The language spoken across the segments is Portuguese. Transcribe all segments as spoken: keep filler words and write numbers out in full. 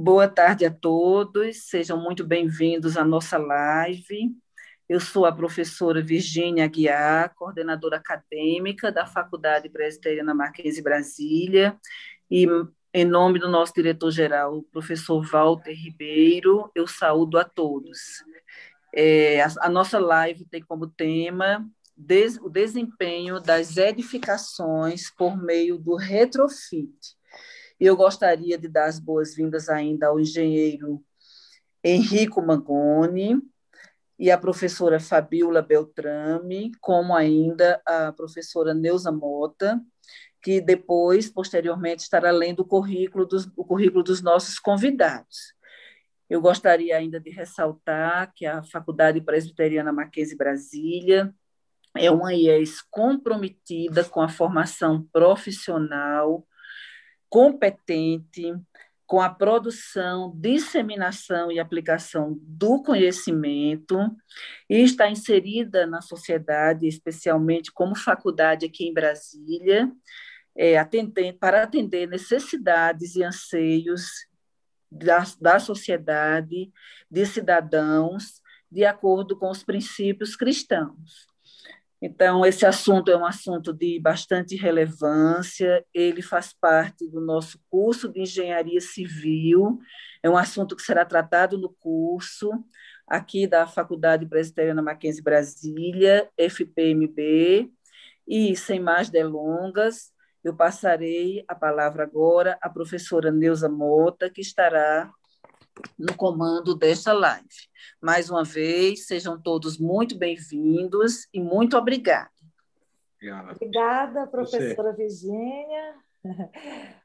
Boa tarde a todos, sejam muito bem-vindos à nossa live. Eu sou a professora Virginia Aguiar, coordenadora acadêmica da Faculdade Presbiteriana Mackenzie Brasília, e em nome do nosso diretor-geral, o professor Walter Ribeiro, eu saúdo a todos. É, a, a nossa live tem como tema des, o desempenho das edificações por meio do retrofit. Eu gostaria de dar as boas-vindas ainda ao engenheiro Enrico Mangoni e à professora Fabiola Beltrame, como ainda a professora Neuza Mota, que depois, posteriormente, estará lendo o currículo dos, o currículo dos nossos convidados. Eu gostaria ainda de ressaltar que a Faculdade Presbiteriana Mackenzie Brasília é uma I E S comprometida com a formação profissional competente, com a produção, disseminação e aplicação do conhecimento, e está inserida na sociedade, especialmente como faculdade aqui em Brasília, é, atender, para atender necessidades e anseios da, da sociedade, de cidadãos, de acordo com os princípios cristãos. Então, esse assunto é um assunto de bastante relevância, ele faz parte do nosso curso de Engenharia Civil, é um assunto que será tratado no curso aqui da Faculdade Presbiteriana Mackenzie Brasília, F P M B, e, sem mais delongas, eu passarei a palavra agora à professora Neuza Mota, que estará no comando desta live. Mais uma vez, sejam todos muito bem-vindos e muito obrigada. Obrigada, obrigada professora Você. Virginia.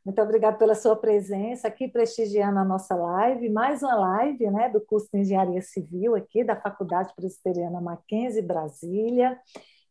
Muito obrigada pela sua presença aqui, prestigiando a nossa live, mais uma live, né, do curso de Engenharia Civil aqui da Faculdade Presbiteriana Mackenzie Brasília.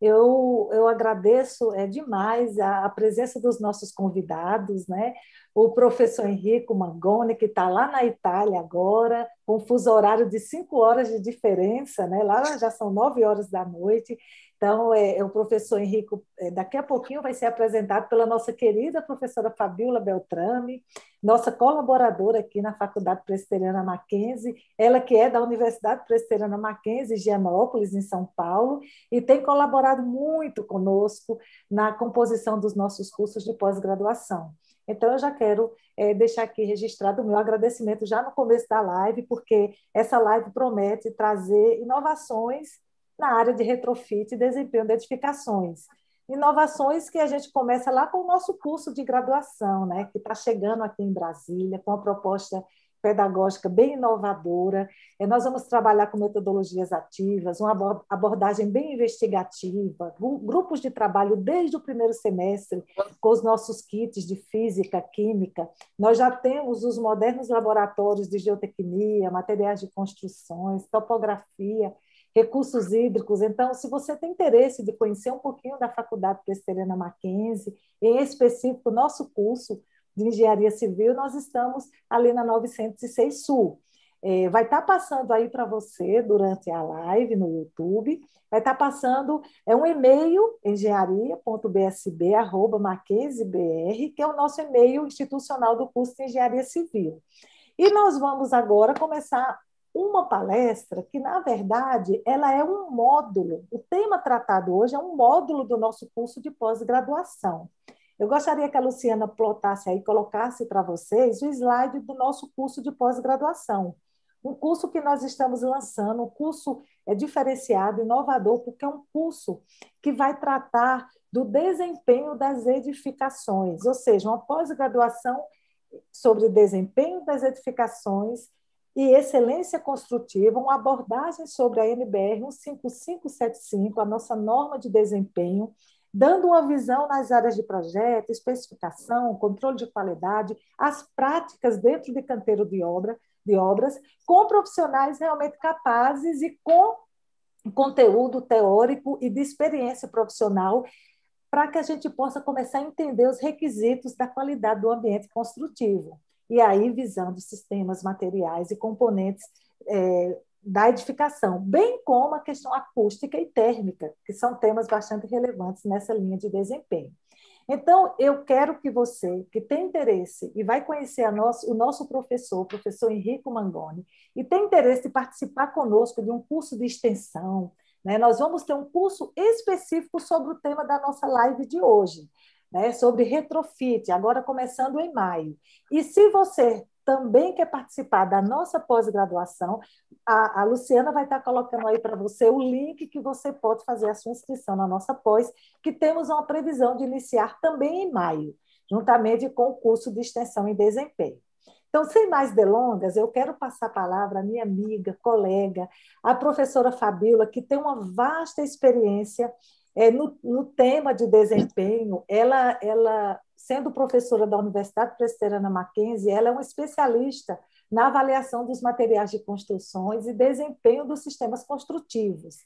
Eu, eu agradeço é, demais a, a presença dos nossos convidados, né? O professor Enrico Mangoni, que está lá na Itália agora, com um fuso horário de cinco horas de diferença, né? Lá já são nove horas da noite. Então, é, é o professor Enrico, é, daqui a pouquinho, vai ser apresentado pela nossa querida professora Fabiola Beltrame, nossa colaboradora aqui na Faculdade Presbiteriana Mackenzie, ela que é da Universidade Presbiteriana Mackenzie de Amópolis, em São Paulo, e tem colaborado muito conosco na composição dos nossos cursos de pós-graduação. Então, eu já quero é, deixar aqui registrado o meu agradecimento já no começo da live, porque essa live promete trazer inovações na área de retrofit e desempenho de edificações. Inovações que a gente começa lá com o nosso curso de graduação, né, que está chegando aqui em Brasília, com uma proposta pedagógica bem inovadora. Nós vamos trabalhar com metodologias ativas, uma abordagem bem investigativa, grupos de trabalho desde o primeiro semestre, com os nossos kits de física, química. Nós já temos os modernos laboratórios de geotecnia, materiais de construções, topografia, recursos hídricos. Então, se você tem interesse de conhecer um pouquinho da Faculdade Presbiteriana Mackenzie, em específico o nosso curso de Engenharia Civil, nós estamos ali na novecentos e seis Sul. É, vai estar tá passando aí para você durante a live no YouTube, vai estar tá passando é um e-mail, engenharia ponto b s b arroba mackenziebr, que é o nosso e-mail institucional do curso de Engenharia Civil. E nós vamos agora começar uma palestra que, na verdade, ela é um módulo, o tema tratado hoje é um módulo do nosso curso de pós-graduação. Eu gostaria que a Luciana plotasse aí, colocasse para vocês o slide do nosso curso de pós-graduação. Um curso que nós estamos lançando, um curso é diferenciado, inovador, porque é um curso que vai tratar do desempenho das edificações, ou seja, uma pós-graduação sobre desempenho das edificações e excelência construtiva, uma abordagem sobre a N B R um cinco cinco sete cinco, a nossa norma de desempenho, dando uma visão nas áreas de projeto, especificação, controle de qualidade, as práticas dentro de canteiro de, obra, de obras, com profissionais realmente capazes e com conteúdo teórico e de experiência profissional, para que a gente possa começar a entender os requisitos da qualidade do ambiente construtivo. E aí, visando sistemas, materiais e componentes é, da edificação, bem como a questão acústica e térmica, que são temas bastante relevantes nessa linha de desempenho. Então, eu quero que você, que tem interesse e vai conhecer a nosso, o nosso professor, o professor Enrico Mangoni, e tem interesse de participar conosco de um curso de extensão, né? Nós vamos ter um curso específico sobre o tema da nossa live de hoje, né? Sobre retrofit, agora começando em maio. E se você também quer participar da nossa pós-graduação, a, a Luciana vai estar colocando aí para você o link que você pode fazer a sua inscrição na nossa pós, que temos uma previsão de iniciar também em maio, juntamente com o curso de extensão em desempenho. Então, sem mais delongas, eu quero passar a palavra à minha amiga, colega, a professora Fabiola, que tem uma vasta experiência é, no, no tema de desempenho. Ela... ela Sendo professora da Universidade Presbiteriana Mackenzie, ela é uma especialista na avaliação dos materiais de construções e desempenho dos sistemas construtivos.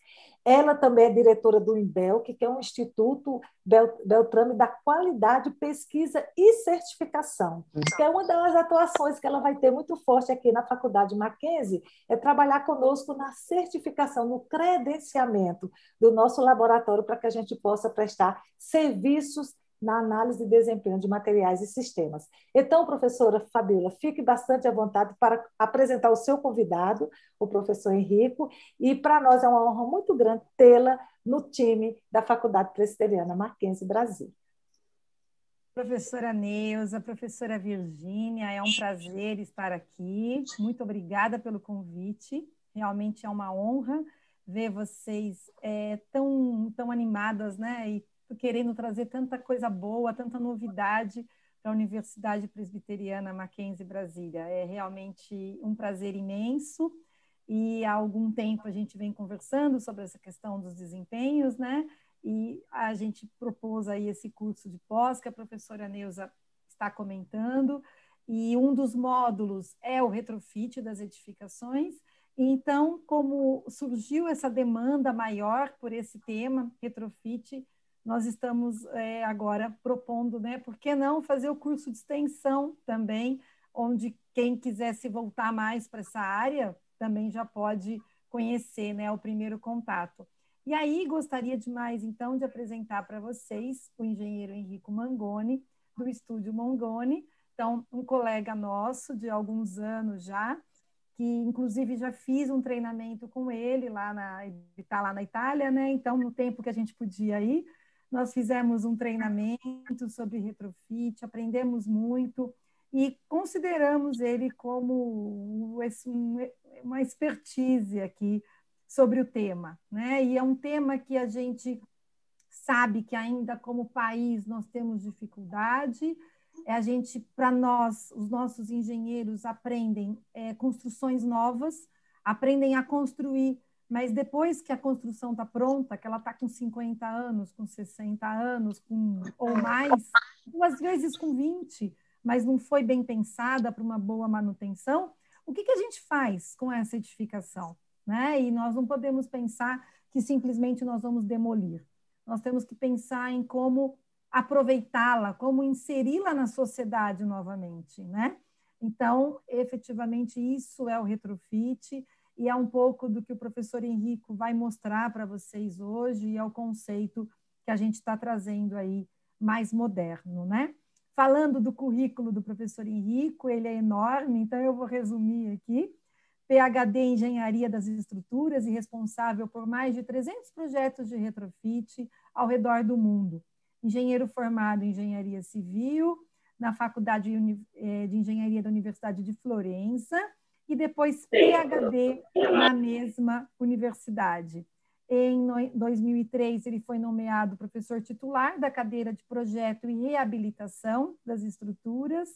Ela também é diretora do INBEL, que é um Instituto Beltrame da Qualidade, Pesquisa e Certificação, que é uma das atuações que ela vai ter muito forte aqui na Faculdade Mackenzie, é trabalhar conosco na certificação, no credenciamento do nosso laboratório para que a gente possa prestar serviços na análise de desempenho de materiais e sistemas. Então, professora Fabiola, fique bastante à vontade para apresentar o seu convidado, o professor Enrico, e para nós é uma honra muito grande tê-la no time da Faculdade Presbiteriana Mackenzie Brasil. Professora Neuza, professora Virginia, é um prazer estar aqui. Muito obrigada pelo convite, realmente é uma honra ver vocês é, tão, tão animadas, né? E querendo trazer tanta coisa boa, tanta novidade para a Universidade Presbiteriana Mackenzie Brasília. É realmente um prazer imenso e há algum tempo a gente vem conversando sobre essa questão dos desempenhos, né? E a gente propôs aí esse curso de pós que a professora Neuza está comentando e um dos módulos é o retrofit das edificações. Então, como surgiu essa demanda maior por esse tema, retrofit, nós estamos é, agora propondo, né, por que não fazer o curso de extensão também, onde quem quiser se voltar mais para essa área também já pode conhecer, né, o primeiro contato. E aí gostaria demais, então, de apresentar para vocês o engenheiro Enrico Mangoni, do Estúdio Mangoni, então um colega nosso de alguns anos já, que inclusive já fiz um treinamento com ele, lá na, ele está lá na Itália, né, então no tempo que a gente podia ir, nós fizemos um treinamento sobre retrofit, aprendemos muito e consideramos ele como uma expertise aqui sobre o tema, né? E é um tema que a gente sabe que ainda como país nós temos dificuldade. A gente, para nós, os nossos engenheiros aprendem é, construções novas, aprendem a construir. Mas depois que a construção está pronta, que ela está com cinquenta anos, com sessenta anos, com, ou mais, ou às vezes com vinte, mas não foi bem pensada para uma boa manutenção, o que, que a gente faz com essa edificação, né? E nós não podemos pensar que simplesmente nós vamos demolir. Nós temos que pensar em como aproveitá-la, como inseri-la na sociedade novamente, né? Então, efetivamente, isso é o retrofit. E é um pouco do que o professor Enrico vai mostrar para vocês hoje e é o conceito que a gente está trazendo aí mais moderno, né? Falando do currículo do professor Enrico, ele é enorme, então eu vou resumir aqui. PhD em Engenharia das Estruturas e responsável por mais de trezentos projetos de retrofit ao redor do mundo. Engenheiro formado em Engenharia Civil, na Faculdade de Engenharia da Universidade de Florença, e depois PhD na mesma universidade. Em dois mil e três, ele foi nomeado professor titular da cadeira de projeto e reabilitação das estruturas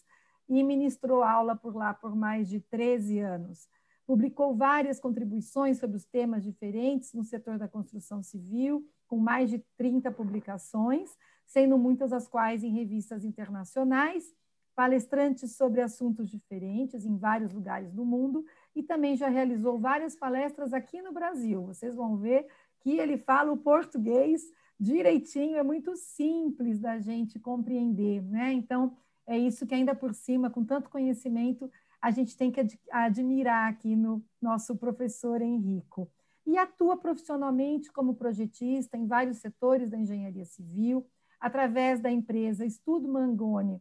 e ministrou aula por lá por mais de treze anos. Publicou várias contribuições sobre os temas diferentes no setor da construção civil, com mais de trinta publicações, sendo muitas das quais em revistas internacionais, palestrante sobre assuntos diferentes em vários lugares do mundo e também já realizou várias palestras aqui no Brasil. Vocês vão ver que ele fala o português direitinho, é muito simples da gente compreender, né? Então, é isso que ainda por cima, com tanto conhecimento, a gente tem que ad- admirar aqui no nosso professor Enrico. E atua profissionalmente como projetista em vários setores da engenharia civil, através da empresa Estúdio Mangoni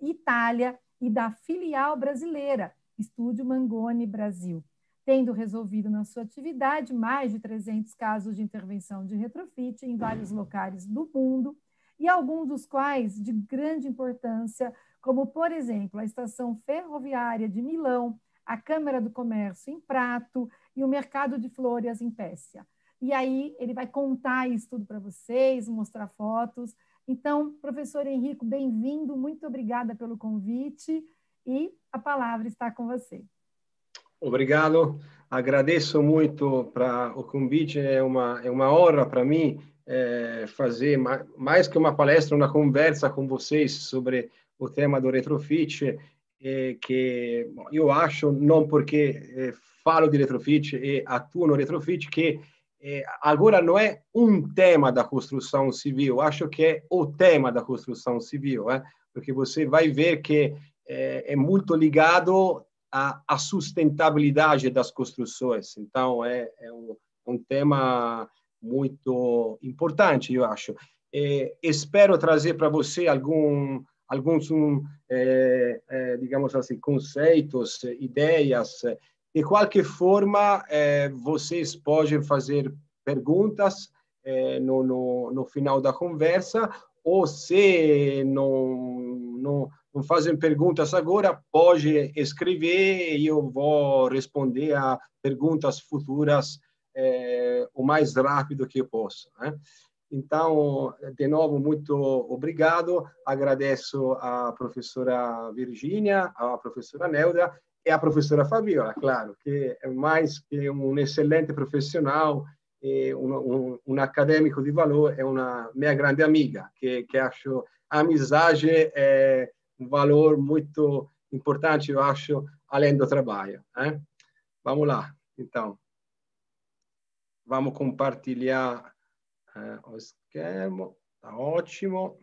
Itália e da filial brasileira Estúdio Mangoni Brasil, tendo resolvido na sua atividade mais de trezentos casos de intervenção de retrofit em vários locais do mundo, e alguns dos quais de grande importância, como, por exemplo, a Estação Ferroviária de Milão, a Câmara do Comércio em Prato e o Mercado de Flores em Pescia. E aí ele vai contar isso tudo para vocês, mostrar fotos. Então, professor Enrico, bem-vindo, muito obrigada pelo convite e a palavra está com você. Obrigado, agradeço muito para o convite, é uma, é uma honra para mim É, fazer ma mais que uma palestra, uma conversa com vocês sobre o tema do retrofit, é, que eu acho, não porque é, falo de retrofit e atuo no retrofit, que é, agora não é um tema da construção civil, acho que é o tema da construção civil, é? Porque você vai ver que é, é muito ligado à, à sustentabilidade das construções, então é, é um, um tema muito importante, eu acho. E espero trazer para você algum, alguns, um, é, é, digamos assim, conceitos, ideias. De qualquer forma, é, vocês podem fazer perguntas é, no, no, no final da conversa, ou se não, não, não fazem perguntas agora, pode escrever e eu vou responder a perguntas futuras É, o mais rápido que eu posso, né? Então, de novo, muito obrigado, agradeço a professora Virginia, a professora Neuza e a professora Fabiola, claro, que é mais que um excelente profissional, e um, um, um acadêmico de valor, é uma minha grande amiga, que, que acho a amizade é um valor muito importante, eu acho, além do trabalho, né? Vamos lá, então. Vamos compartilhar uh, o esquema, tá ótimo.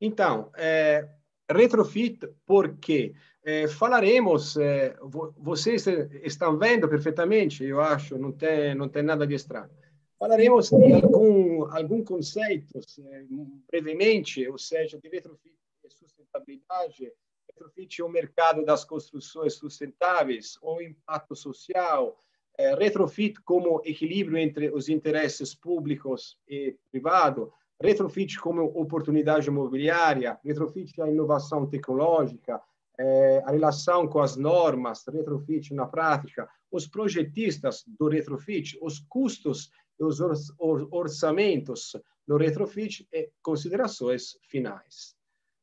Então, é, retrofit, por quê? É, falaremos, é, vo vocês estão vendo perfeitamente, eu acho, não tem, não tem nada de estranho. Falaremos de algum, algum conceito, é, brevemente, ou seja, de retrofit e sustentabilidade, retrofit é o mercado das construções sustentáveis, o impacto social, é, retrofit como equilíbrio entre os interesses públicos e privado, retrofit como oportunidade imobiliária, retrofit a inovação tecnológica, é, a relação com as normas, retrofit na prática, os projetistas do retrofit, os custos e os or or orçamentos do retrofit e considerações finais.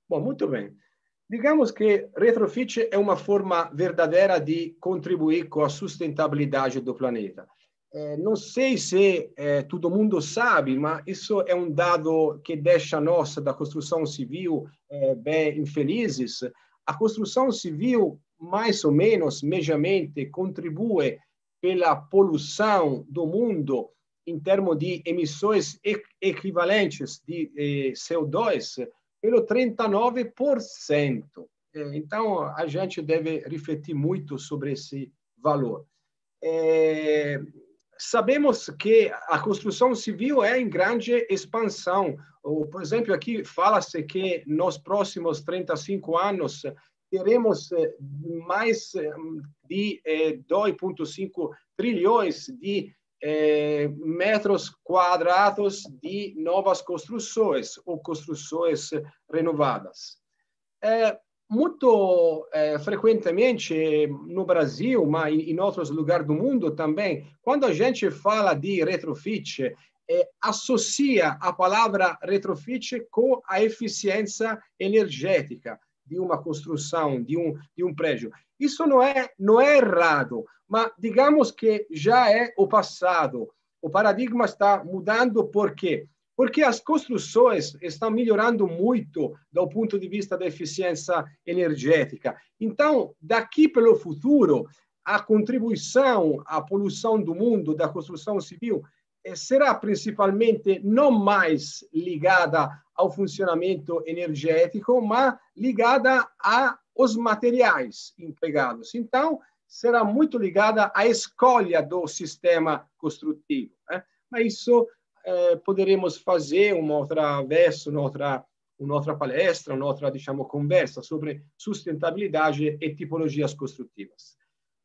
Bom, muito bem. Digamos que retrofit é uma forma verdadeira de contribuir com a sustentabilidade do planeta. É, não sei se é, todo mundo sabe, mas isso é um dado que deixa nós, da construção civil, é, bem infelizes. A construção civil, mais ou menos, mediamente, contribui pela poluição do mundo em termos de emissões equivalentes de eh, C O dois, pelo trinta e nove por cento. Então, a gente deve refletir muito sobre esse valor. É, sabemos que a construção civil é em grande expansão. Por exemplo, aqui fala-se que nos próximos trinta e cinco anos teremos mais de dois vírgula cinco trilhões de É, metros quadrados de novas construções ou construções renovadas. É, muito é, frequentemente no Brasil, mas em, em outros lugares do mundo também, quando a gente fala de retrofit, é, associa a palavra retrofit com a eficiência energética de uma construção, de um, de um prédio. Isso não é, não é errado, mas digamos que já é o passado. O paradigma está mudando, por quê? Porque as construções estão melhorando muito do ponto de vista da eficiência energética. Então, daqui pelo futuro, a contribuição à poluição do mundo da construção civil será principalmente não mais ligada ao funcionamento energético, mas ligada aos materiais empregados. Então, será muito ligada à escolha do sistema construtivo, né? Mas isso eh, poderemos fazer uma outra vez, uma outra, uma outra palestra, uma outra, digamos, conversa sobre sustentabilidade e tipologias construtivas.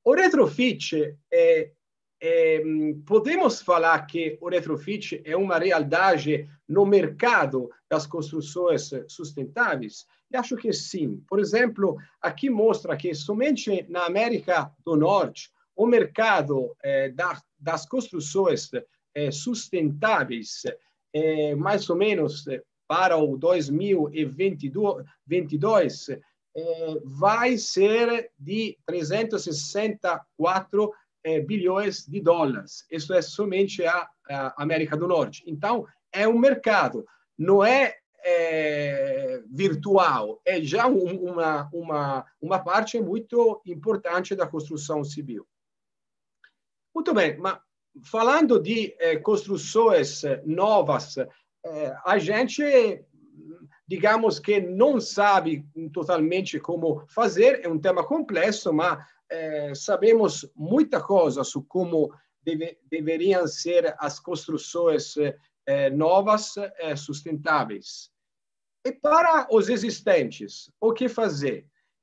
O retrofit, é, é, podemos falar que o retrofit é uma realidade no mercado das construções sustentáveis? Eu acho que sim. Por exemplo, aqui mostra que somente na América do Norte o mercado eh, da, das construções eh, sustentáveis, eh, mais ou menos eh, para o dois mil e vinte e dois, Eh, vai ser de trezentos e sessenta e quatro eh, bilhões de dólares. Isso é somente a, a América do Norte. Então, é um mercado, não é, é virtual, é já um, uma, uma, uma parte muito importante da construção civil. Muito bem, mas falando de eh, construções novas, eh, a gente... digamos que não sabe totalmente como fazer, é um tema complexo, mas eh, sabemos muita coisa sobre como deve, deveriam ser as construções eh, novas eh, sustentáveis. E para os existentes, o que fazer?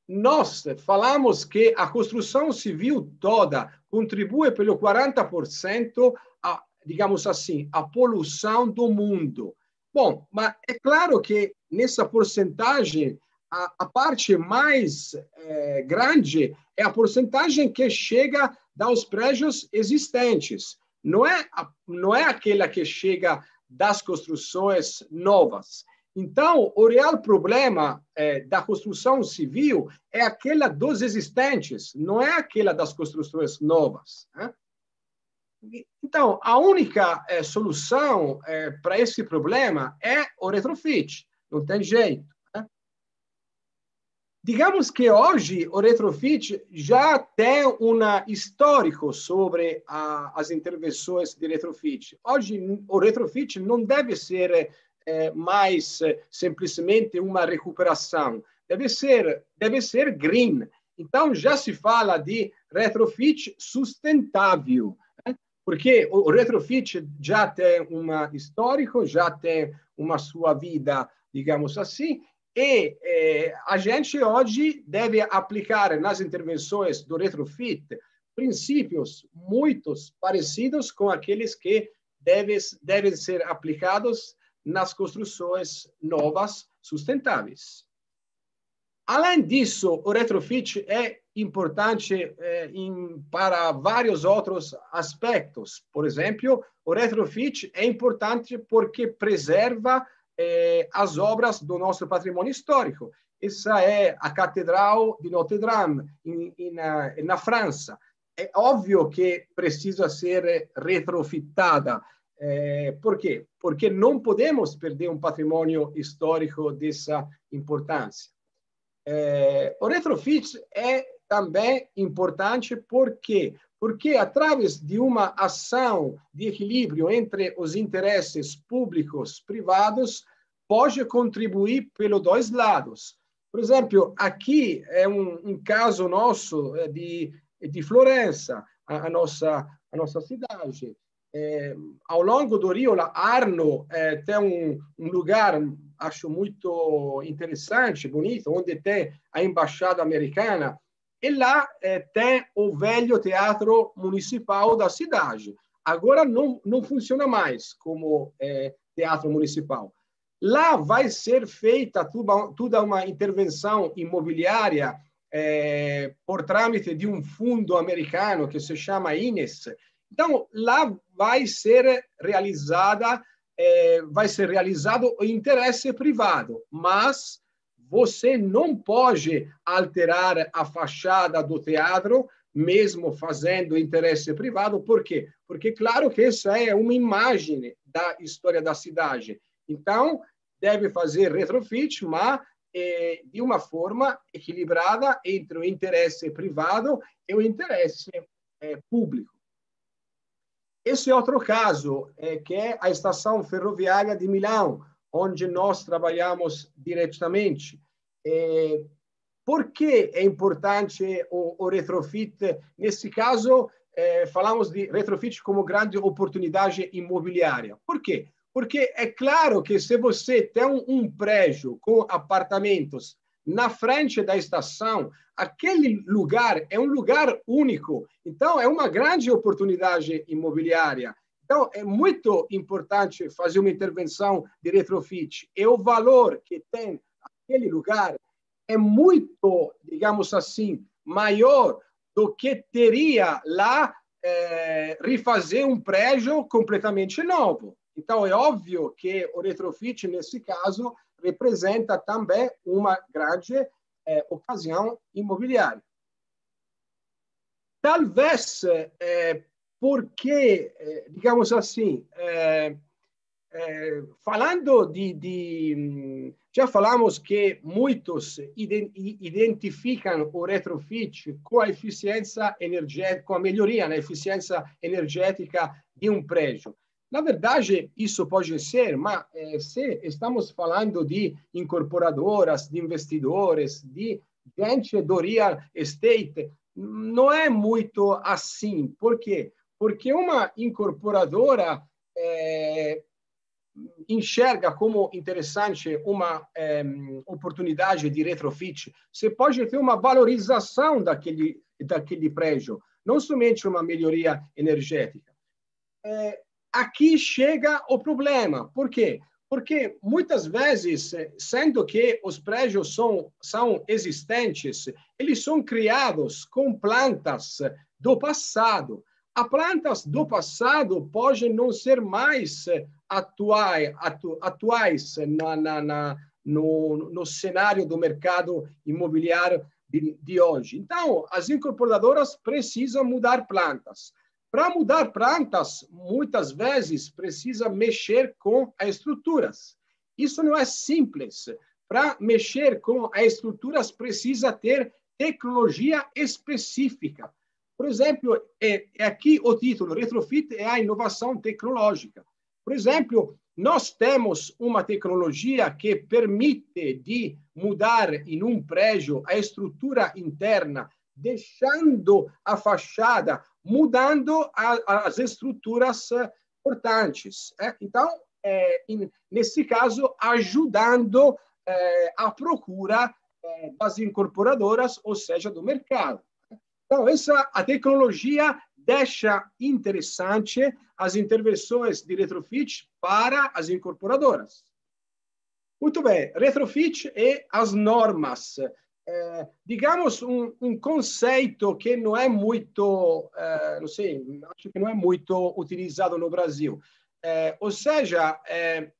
Nós falamos que a construção civil toda contribui pelo quarenta por cento a, digamos assim, a poluição do mundo. Bom, mas é claro que nessa porcentagem, a, a parte mais eh, grande é a porcentagem que chega dos prédios existentes. Não é, a, não é aquela que chega das construções novas. Então, o real problema eh, da construção civil é aquela dos existentes, não é aquela das construções novas, né? Então, a única eh, solução eh, para esse problema é o retrofit. Não tem jeito, né? Digamos que hoje o retrofit já tem um histórico sobre a, as intervenções de retrofit. Hoje, o retrofit não deve ser eh, mais simplesmente uma recuperação. Deve ser, deve ser green. Então, já se fala de retrofit sustentável, porque o retrofit já tem um histórico, já tem uma sua vida, digamos assim, e eh, a gente hoje deve aplicar nas intervenções do retrofit princípios muito parecidos com aqueles que deve, devem ser aplicados nas construções novas sustentáveis. Além disso, o retrofit é importante eh, em, para vários outros aspectos. Por exemplo, o retrofit é importante porque preserva eh, as obras do nosso patrimônio histórico. Essa é a Catedral de Notre-Dame, na, na França. É óbvio que precisa ser retrofitada. Eh, por quê? Porque não podemos perder um patrimônio histórico dessa importância. Eh, o retrofit é também importante porque porque através de uma ação de equilíbrio entre os interesses públicos e privados pode contribuir pelos dois lados. Por exemplo, aqui é um, um caso nosso de de Florença, a, a nossa a nossa cidade. Eh, ao longo do Rio Arno eh, tem um, um lugar, acho muito interessante, bonito, onde tem a embaixada americana. E lá eh, tem o velho teatro municipal da cidade. Agora não, não funciona mais como eh, teatro municipal. Lá vai ser feita tuba, toda uma intervenção imobiliária eh, por trâmite de um fundo americano que se chama I N E S. Então, lá vai ser realizada, eh, vai ser realizado o interesse privado, mas você não pode alterar a fachada do teatro, mesmo fazendo interesse privado. Por quê? Porque, claro, que essa é uma imagem da história da cidade. Então, deve fazer retrofit, mas eh, de uma forma equilibrada entre o interesse privado e o interesse eh, público. Esse é outro caso, eh, que é a Estação Ferroviária de Milão, onde nós trabalhamos diretamente. É, por que é importante o, o retrofit? Nesse caso, é, falamos de retrofit como grande oportunidade imobiliária. Por quê? Porque é claro que se você tem um, um prédio com apartamentos na frente da estação, aquele lugar é um lugar único. Então, é uma grande oportunidade imobiliária. Então, é muito importante fazer uma intervenção de retrofit. E o valor que tem aquele lugar é muito, digamos assim, maior do que teria lá é, refazer um prédio completamente novo. Então, é óbvio que o retrofit, nesse caso, representa também uma grande é, ocasião imobiliária. Talvez é, porque, é, digamos assim, é, é, falando de, de... Já falamos que muitos identificam o retrofit com a eficiência energética, com a melhoria na eficiência energética de um prédio. Na verdade, isso pode ser, mas eh, se estamos falando de incorporadoras, de investidores, de gente do real estate, não é muito assim. Por quê? Porque uma incorporadora eh, enxerga como interessante uma eh, oportunidade de retrofit. Você pode ter uma valorização daquele, daquele prédio, não somente uma melhoria energética. Eh, Aqui chega o problema. Por quê? Porque muitas vezes, sendo que os prédios são, são existentes, eles são criados com plantas do passado. As plantas do passado podem não ser mais atuais, atu, atuais na, na, na, no, no cenário do mercado imobiliário de, de hoje. Então, as incorporadoras precisam mudar plantas. Para mudar plantas, muitas vezes precisa mexer com as estruturas. Isso não é simples. Para mexer com as estruturas, precisa ter tecnologia específica. Por exemplo, é, é aqui o título, Retrofit é a inovação tecnológica. Por exemplo, nós temos uma tecnologia que permite de mudar em um prédio a estrutura interna, deixando a fachada, mudando a, as estruturas portantes. É? Então, é, in, nesse caso, ajudando é, a procura é, das incorporadoras, ou seja, do mercado. Então, essa, a tecnologia deixa interessante as intervenções de retrofit para as incorporadoras. Muito bem, retrofit e as normas. É, digamos, um, um conceito que não é muito, é, não sei, acho que não é muito utilizado no Brasil. É, ou seja, é,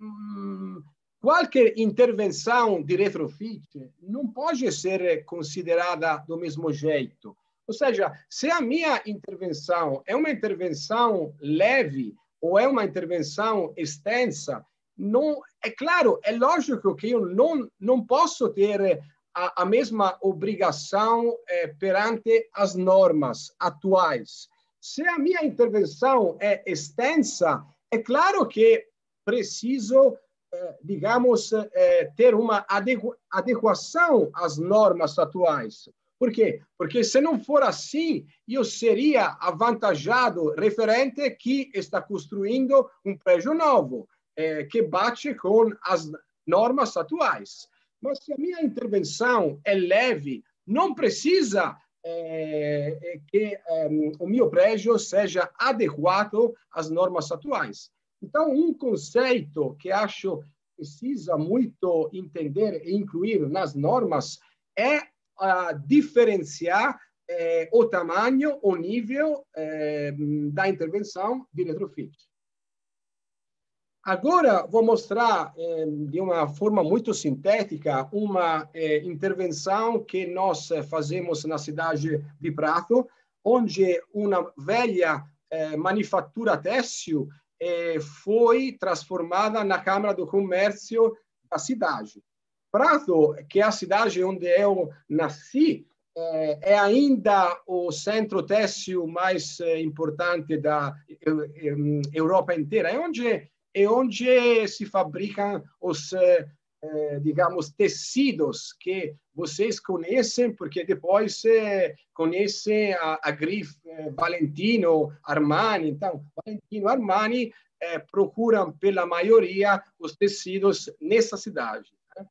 hum, qualquer intervenção de retrofit não pode ser considerada do mesmo jeito. Ou seja, se a minha intervenção é uma intervenção leve ou é uma intervenção extensa, não, é claro, é lógico que eu não, não posso ter a, a mesma obrigação eh, perante as normas atuais. Se a minha intervenção é extensa, é claro que preciso, eh, digamos, eh, ter uma adequ adequação às normas atuais. Por quê? Porque se não for assim, eu seria avantajado referente que está construindo um prédio novo, eh, que bate com as normas atuais. Mas se a minha intervenção é leve, não precisa é, que é, o meu prédio seja adequado às normas atuais. Então, um conceito que acho que precisa muito entender e incluir nas normas é a diferenciar é, o tamanho, o nível é, da intervenção de retrofit. Agora, vou mostrar eh, de uma forma muito sintética uma eh, intervenção que nós fazemos na cidade de Prato, onde uma velha eh, manufatura têxtil eh, foi transformada na Câmara do Comércio da cidade. Prato, que é a cidade onde eu nasci, eh, é ainda o centro têxtil mais eh, importante da eh, Europa inteira, é onde... e onde se fabricam os eh, digamos, tecidos que vocês conhecem, porque depois eh, conhecem a, a grife eh, Valentino Armani. Então, Valentino Armani eh, procuram, pela maioria, os tecidos nessa cidade. Né?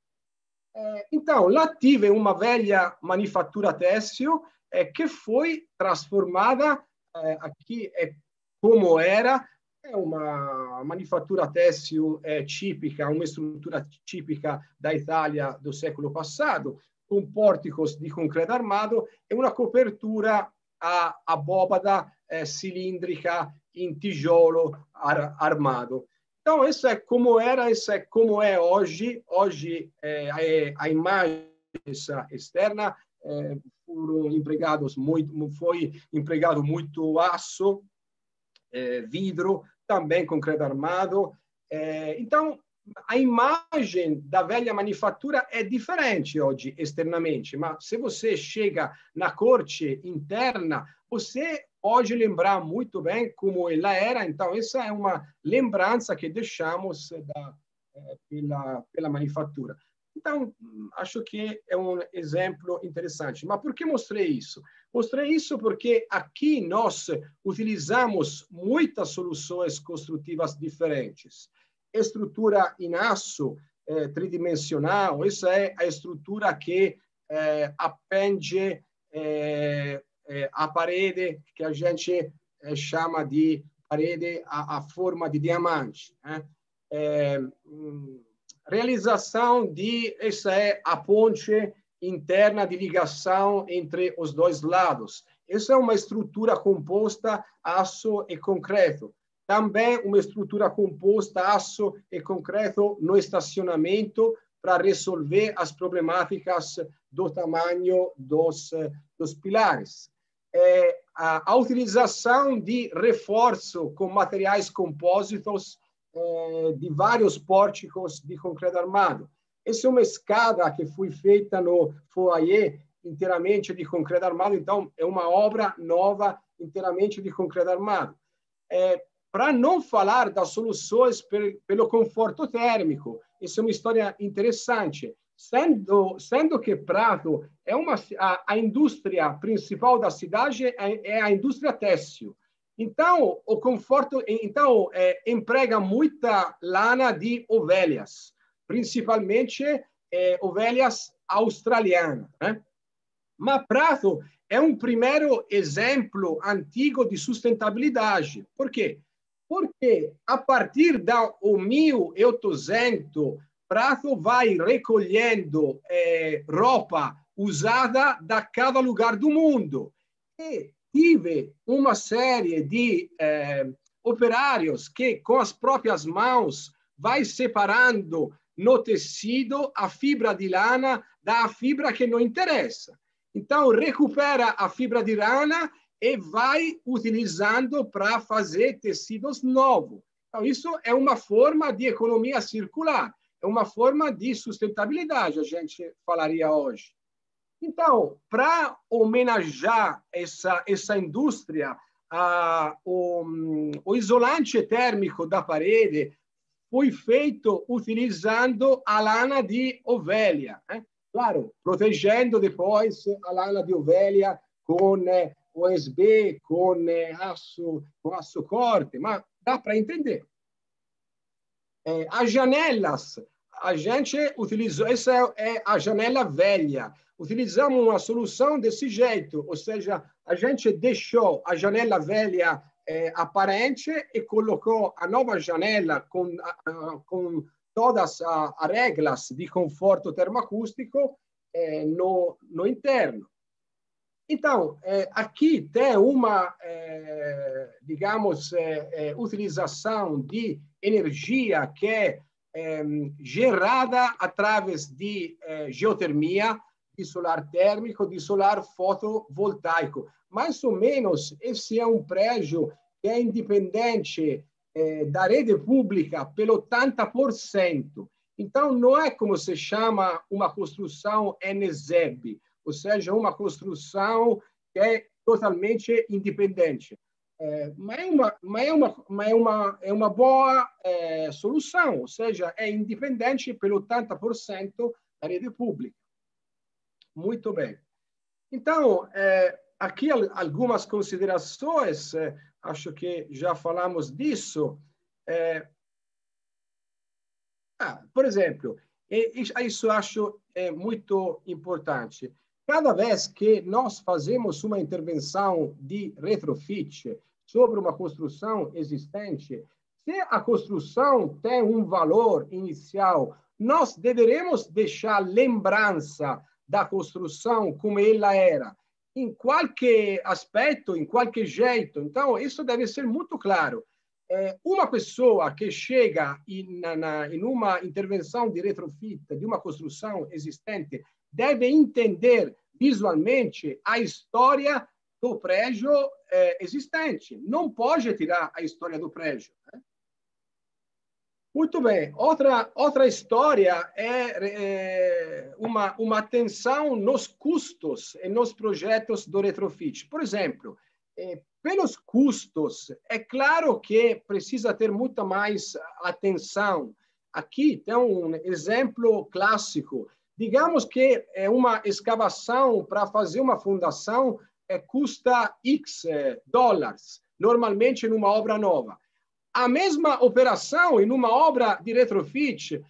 Eh, então, lá tive uma velha manufatura têxtil eh, que foi transformada, eh, aqui é eh, como era, é uma manufatura têxtil é, típica, uma estrutura típica da Itália do século passado, com pórticos de concreto armado e uma cobertura a abóbada é, cilíndrica em tijolo ar, armado. Então, isso é como era, isso é como é hoje. Hoje, é, a imagem externa é, foram empregados muito, foi empregado muito aço, é, vidro, também concreto armado. É, então, a imagem da velha manufatura é diferente hoje, externamente, mas se você chega na corte interna, você pode lembrar muito bem como ela era. Então, essa é uma lembrança que deixamos da, é, pela, pela manufatura. Então, acho que é um exemplo interessante. Mas por que mostrei isso? Mostrei isso porque aqui nós utilizamos muitas soluções construtivas diferentes. Estrutura em aço, eh, tridimensional, essa é a estrutura que eh, apende eh, eh, a parede, que a gente eh, chama de parede a, a forma de diamante. Né? Eh, hum, realização de, essa é a ponte interna de ligação entre os dois lados. Essa é uma estrutura composta aço e concreto. Também uma estrutura composta aço e concreto no estacionamento para resolver as problemáticas do tamanho dos, dos pilares. É, a, a utilização de reforço com materiais compósitos de vários pórticos de concreto armado. Essa é uma escada que foi feita no foyer inteiramente de concreto armado, então é uma obra nova inteiramente de concreto armado. É, para não falar das soluções per, pelo conforto térmico, essa é uma história interessante. Sendo, sendo que Prato é uma, a, a indústria principal da cidade é, é a indústria têxtil. Então, o conforto então, é, emprega muita lana de ovelhas, principalmente é, ovelhas australianas. Né? Mas Prato é um primeiro exemplo antigo de sustentabilidade. Por quê? Porque a partir do mil e oitocentos, Prato vai recolhendo é, roupa usada da cada lugar do mundo. E tive uma série de eh, operários que, com as próprias mãos, vai separando no tecido a fibra de lana da fibra que não interessa. Então, recupera a fibra de lana e vai utilizando para fazer tecidos novos. Então, isso é uma forma de economia circular, é uma forma de sustentabilidade, a gente falaria hoje. Então, para homenagear essa, essa indústria, a, o, o isolante térmico da parede foi feito utilizando a lana de ovelha. Né? Claro, protegendo depois a lana de ovelha com eh, O S B, com, eh, aço, com aço corte, mas dá para entender. Eh, as janelas, a gente utilizou, essa é a janela velha. Utilizamos uma solução desse jeito, ou seja, a gente deixou a janela velha eh, aparente e colocou a nova janela com, a, com todas as regras de conforto termoacústico eh, no, no interno. Então, eh, aqui tem uma, eh, digamos, eh, utilização de energia que é eh, gerada através de eh, geotermia, de solar térmico, de solar fotovoltaico. Mais ou menos, esse é um prédio que é independente eh, da rede pública pelo oitenta por cento. Então, não é como se chama uma construção N Z E B, ou seja, uma construção que é totalmente independente. é, mas é uma, mas é uma, mas é uma, é uma boa é, solução, ou seja, é independente pelo oitenta por cento da rede pública. Muito bem. Então, é, aqui algumas considerações, é, acho que já falamos disso. É, ah, por exemplo, isso acho é muito importante. Cada vez que nós fazemos uma intervenção de retrofit sobre uma construção existente, se a construção tem um valor inicial, nós deveremos deixar lembrança da construção como ela era, em qualquer aspecto, em qualquer jeito. Então, isso deve ser muito claro. É, uma pessoa que chega em, na, em uma intervenção de retrofit de uma construção existente deve entender visualmente a história do prédio eh, existente. Não pode tirar a história do prédio, né? Muito bem. Outra, outra história é, é uma, uma atenção nos custos e nos projetos do retrofit. Por exemplo, eh, pelos custos, é claro que precisa ter muita mais atenção. Aqui tem um exemplo clássico. Digamos que é uma escavação para fazer uma fundação é, custa X dólares, normalmente numa obra nova. A mesma operação em uma obra de retrofit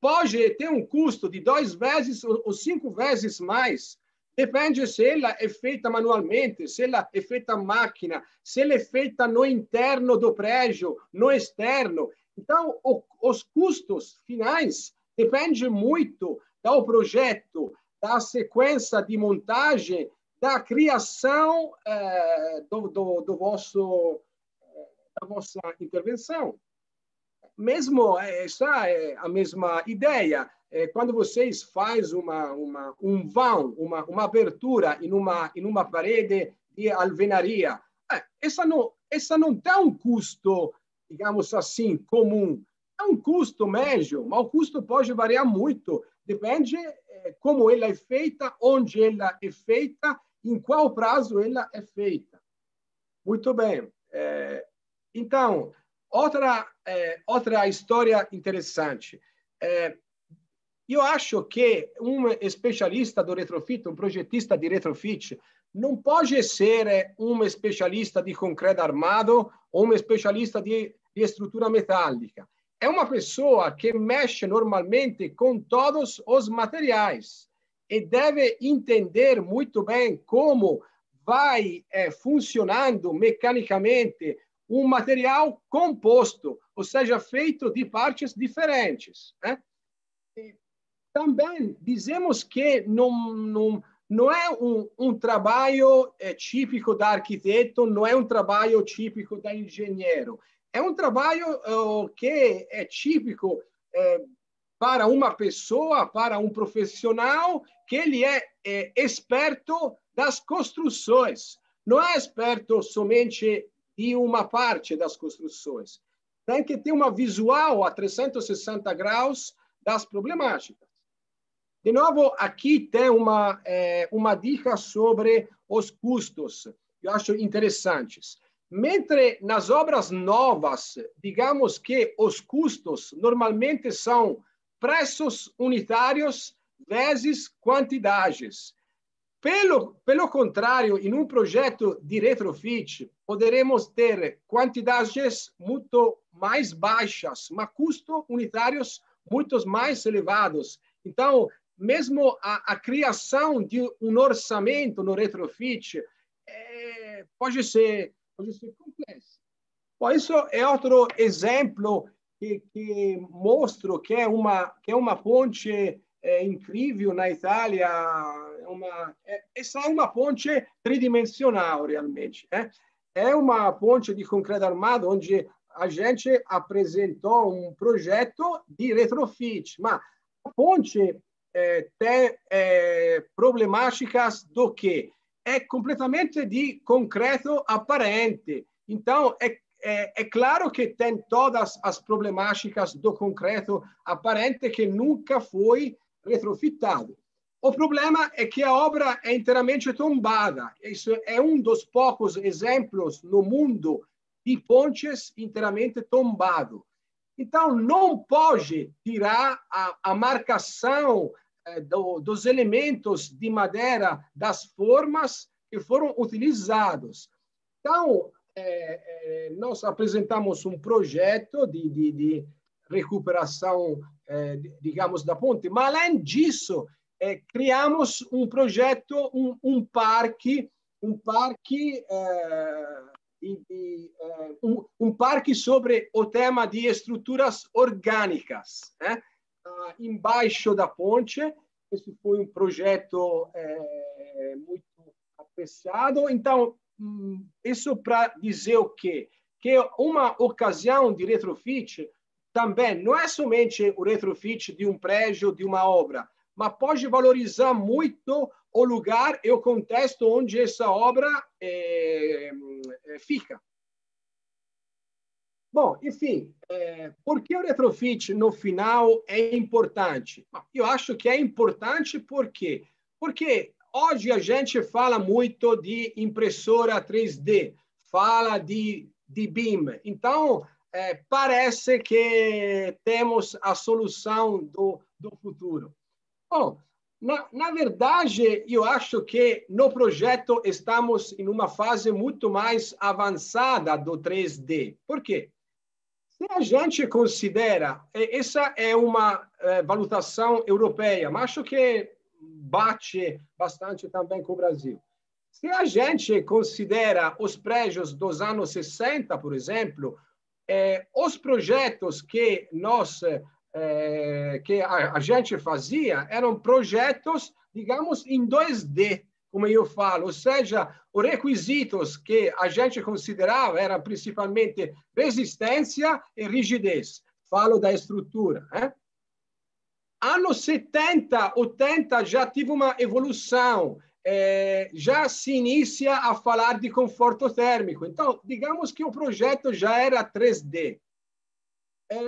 pode ter um custo de dois vezes ou cinco vezes mais. Depende se ela é feita manualmente, se ela é feita à máquina, se ela é feita no interno do prédio, no externo. Então, o, os custos finais dependem muito do projeto, da sequência de montagem, da criação eh, do, do, do vosso, da vossa intervenção. Mesmo essa é a mesma ideia. É, quando vocês fazem uma, uma, um vão, uma, uma abertura em uma, em uma parede de alvenaria, é, essa, não, essa não tem um custo, digamos assim, comum. É um custo médio, mas o custo pode variar muito. Depende eh, como ela é feita, onde ela é feita, em qual prazo ela é feita. Muito bem. Eh, então, outra, eh, outra história interessante. Eh, eu acho que um especialista do retrofit, um projetista de retrofit, não pode ser um especialista de concreto armado ou um especialista de, de estrutura metálica. É uma pessoa que mexe normalmente com todos os materiais e deve entender muito bem como vai é, funcionando mecanicamente um material composto, ou seja, feito de partes diferentes, né? E também dizemos que não, não, não é um, um trabalho é, típico da arquiteto, não é um trabalho típico da engenheiro. É um trabalho uh, que é típico eh, para uma pessoa, para um profissional, que ele é eh, experto das construções. Não é experto somente de uma parte das construções. Tem que ter uma visual a trezentos e sessenta graus das problemáticas. De novo, aqui tem uma, eh, uma dica sobre os custos, eu acho interessantes. Mentre nas obras novas, digamos que os custos normalmente são preços unitários vezes quantidades. Pelo, pelo contrário, em um projeto de retrofit, poderemos ter quantidades muito mais baixas, mas custos unitários muito mais elevados. Então, mesmo a, a criação de um orçamento no retrofit é, pode ser... pode ser complexo. Bom, isso é outro exemplo que, que mostro que é uma que é uma ponte é, incrível na Itália. Uma, é, essa é uma ponte tridimensional realmente, né? É uma ponte de concreto armado onde a gente apresentou um projeto de retrofit, mas a ponte é, tem é, problemáticas do que é completamente de concreto aparente. Então, é, é, é claro que tem todas as problemáticas do concreto aparente que nunca foi retrofitado. O problema é que a obra é inteiramente tombada. Isso é um dos poucos exemplos no mundo de pontes inteiramente tombado. Então, não pode tirar a, a marcação eh, do, dos elementos de madeira das formas que foram utilizados. Então, eh, eh, nós apresentamos um projeto de, de, de recuperação, eh, digamos, da ponte, mas, além disso, É, criamos um projeto, um, um parque, um parque, é, e, e, é, um, um parque sobre o tema de estruturas orgânicas, né? Ah, embaixo da ponte. Esse foi um projeto é, muito apreciado. Então, isso para dizer o quê? Que uma ocasião de retrofit também não é somente o retrofit de um prédio, de uma obra, mas pode valorizar muito o lugar e o contexto onde essa obra é, fica. Bom, enfim, é, por que o retrofit no final é importante? Eu acho que é importante por quê? Porque hoje a gente fala muito de impressora três D, fala de, de B I M. Então, é, parece que temos a solução do, do futuro. Bom, na, na verdade, eu acho que no projeto estamos em uma fase muito mais avançada do três D. Por quê? Se a gente considera, essa é uma é, valutação europeia, mas acho que bate bastante também com o Brasil. Se a gente considera os prédios dos anos sessenta, por exemplo, é, os projetos que nós... É, que a, a gente fazia eram projetos, digamos, em dois D, como eu falo. Ou seja, os requisitos que a gente considerava eram principalmente resistência e rigidez. Falo da estrutura, né? Anos setenta, oitenta, já tive uma evolução. É, já se inicia a falar de conforto térmico. Então, digamos que o projeto já era três D.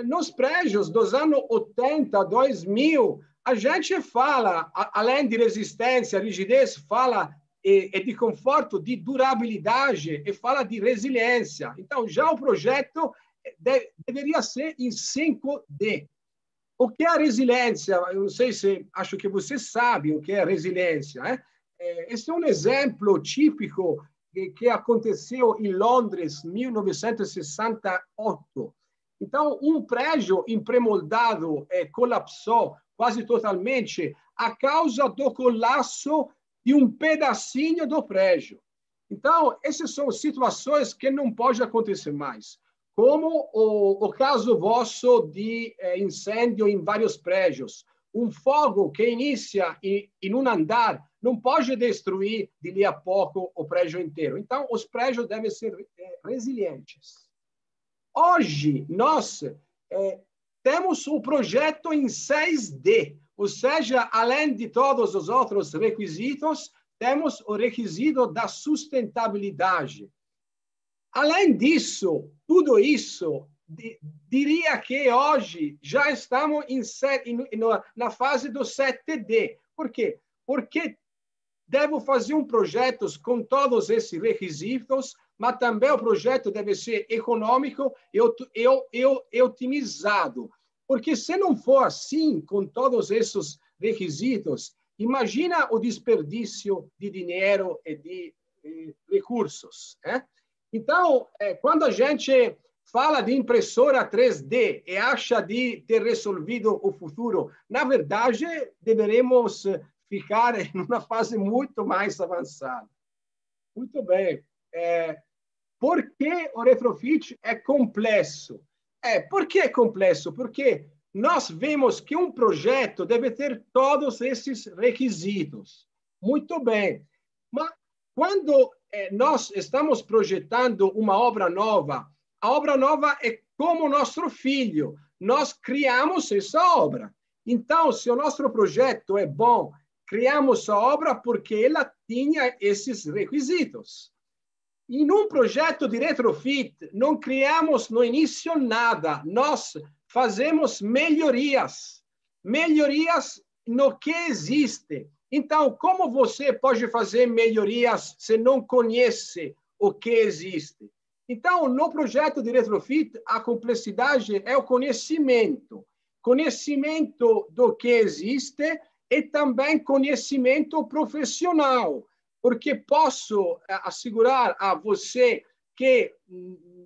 Nos prédios dos anos oitenta, dois mil, a gente fala, além de resistência, rigidez, fala e, e de conforto, de durabilidade e fala de resiliência. Então, já o projeto de, deveria ser em cinco D. O que é a resiliência? Eu não sei se, acho que vocês sabem o que é a resiliência, né? Esse é um exemplo típico que, que aconteceu em Londres, mil novecentos e sessenta e oito. Então, um prédio impremoldado eh, colapsou quase totalmente a causa do colapso de um pedacinho do prédio. Então, essas são situações que não pode acontecer mais, como o, o caso vosso de eh, incêndio em vários prédios. Um fogo que inicia em, em um andar não pode destruir, de ali a pouco, o prédio inteiro. Então, os prédios devem ser eh, resilientes. Hoje, nós eh, temos um projeto em seis D, ou seja, além de todos os outros requisitos, temos o requisito da sustentabilidade. Além disso, tudo isso, di, diria que hoje já estamos em, em, na fase do sete D. Por quê? Porque devo fazer um projeto com todos esses requisitos, mas também o projeto deve ser econômico e, eu, eu, e otimizado. Porque se não for assim, com todos esses requisitos, imagina o desperdício de dinheiro e de, de recursos, né? Então, quando a gente fala de impressora três D e acha de ter resolvido o futuro, na verdade, deveremos ficar em uma fase muito mais avançada. Muito bem. É, por que o retrofit é complexo? É, por que é complexo? Porque nós vemos que um projeto deve ter todos esses requisitos. Muito bem. Mas quando é, nós estamos projetando uma obra nova, a obra nova é como o nosso filho. Nós criamos essa obra. Então, se o nosso projeto é bom, criamos a obra porque ela tinha esses requisitos. Em um projeto de retrofit, não criamos no início nada. Nós fazemos melhorias. Melhorias no que existe. Então, como você pode fazer melhorias se não conhece o que existe? Então, no projeto de retrofit, a complexidade é o conhecimento. Conhecimento do que existe e também conhecimento profissional, porque posso assegurar a você que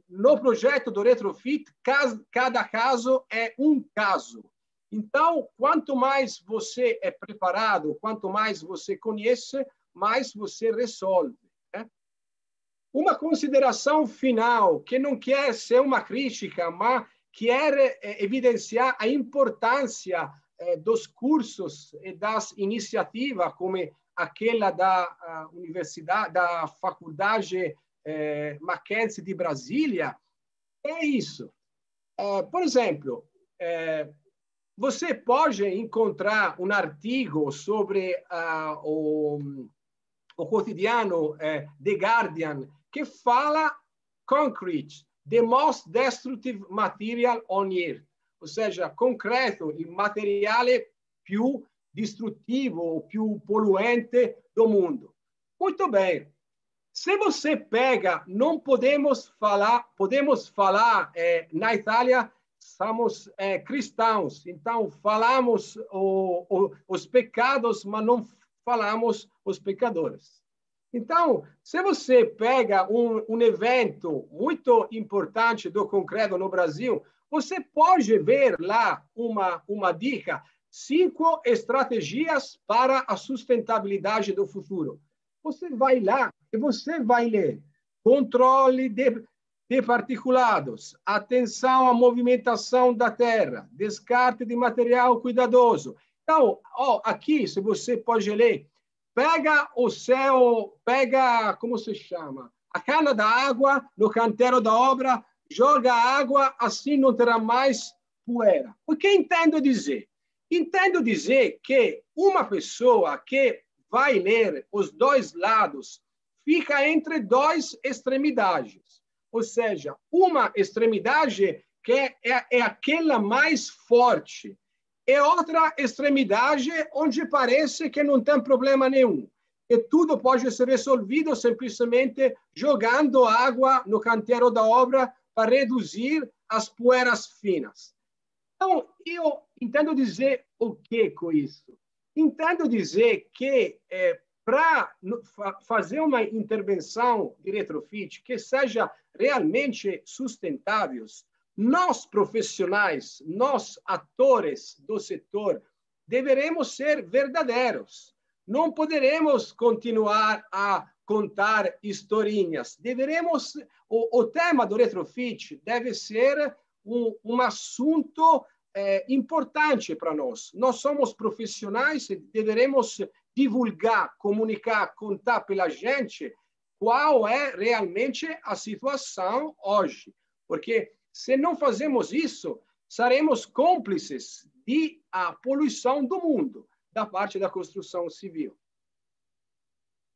no projeto do retrofit, cada caso é um caso. Então, quanto mais você é preparado, quanto mais você conhece, mais você resolve, né? Uma consideração final, que não quer ser uma crítica, mas quer evidenciar a importância eh, dos cursos e das iniciativas, como aquela da Universidade, da Faculdade eh, Mackenzie de Brasília, é isso. Eh, por exemplo, eh, você pode encontrar um artigo sobre uh, o, o cotidiano uh, The Guardian que fala concrete, the most destructive material on earth, ou seja, concreto, o material più distrutivo, più poluente do mundo. Muito bem. Se você pega, não podemos falar, podemos falar eh, na Itália, somos é, cristãos, então falamos o, o, os pecados, mas não falamos os pecadores. Então, se você pega um, um evento muito importante do concreto no Brasil, você pode ver lá uma, uma dica, cinco estratégias para a sustentabilidade do futuro. Você vai lá e você vai ler controle de... de particulados, atenção à movimentação da terra, descarte de material cuidadoso. Então, ó, aqui, se você pode ler, pega o céu, pega, como se chama? A cana da água no canteiro da obra, joga a água, assim não terá mais poeira. O que entendo dizer? Entendo dizer que uma pessoa que vai ler os dois lados fica entre duas extremidades. Ou seja, uma extremidade que é, é aquela mais forte e outra extremidade onde parece que não tem problema nenhum. E tudo pode ser resolvido simplesmente jogando água no canteiro da obra para reduzir as poeiras finas. Então, eu entendo dizer o que com isso? Entendo dizer que... É, para fazer uma intervenção de retrofit que seja realmente sustentável, nós profissionais, nós atores do setor, deveremos ser verdadeiros. Não poderemos continuar a contar historinhas. Deveremos, o, o tema do retrofit deve ser um, um assunto eh, importante para nós. Nós somos profissionais e deveremos divulgar, comunicar, contar pela gente qual é realmente a situação hoje. Porque se não fazemos isso, seremos cúmplices de a poluição do mundo da parte da construção civil.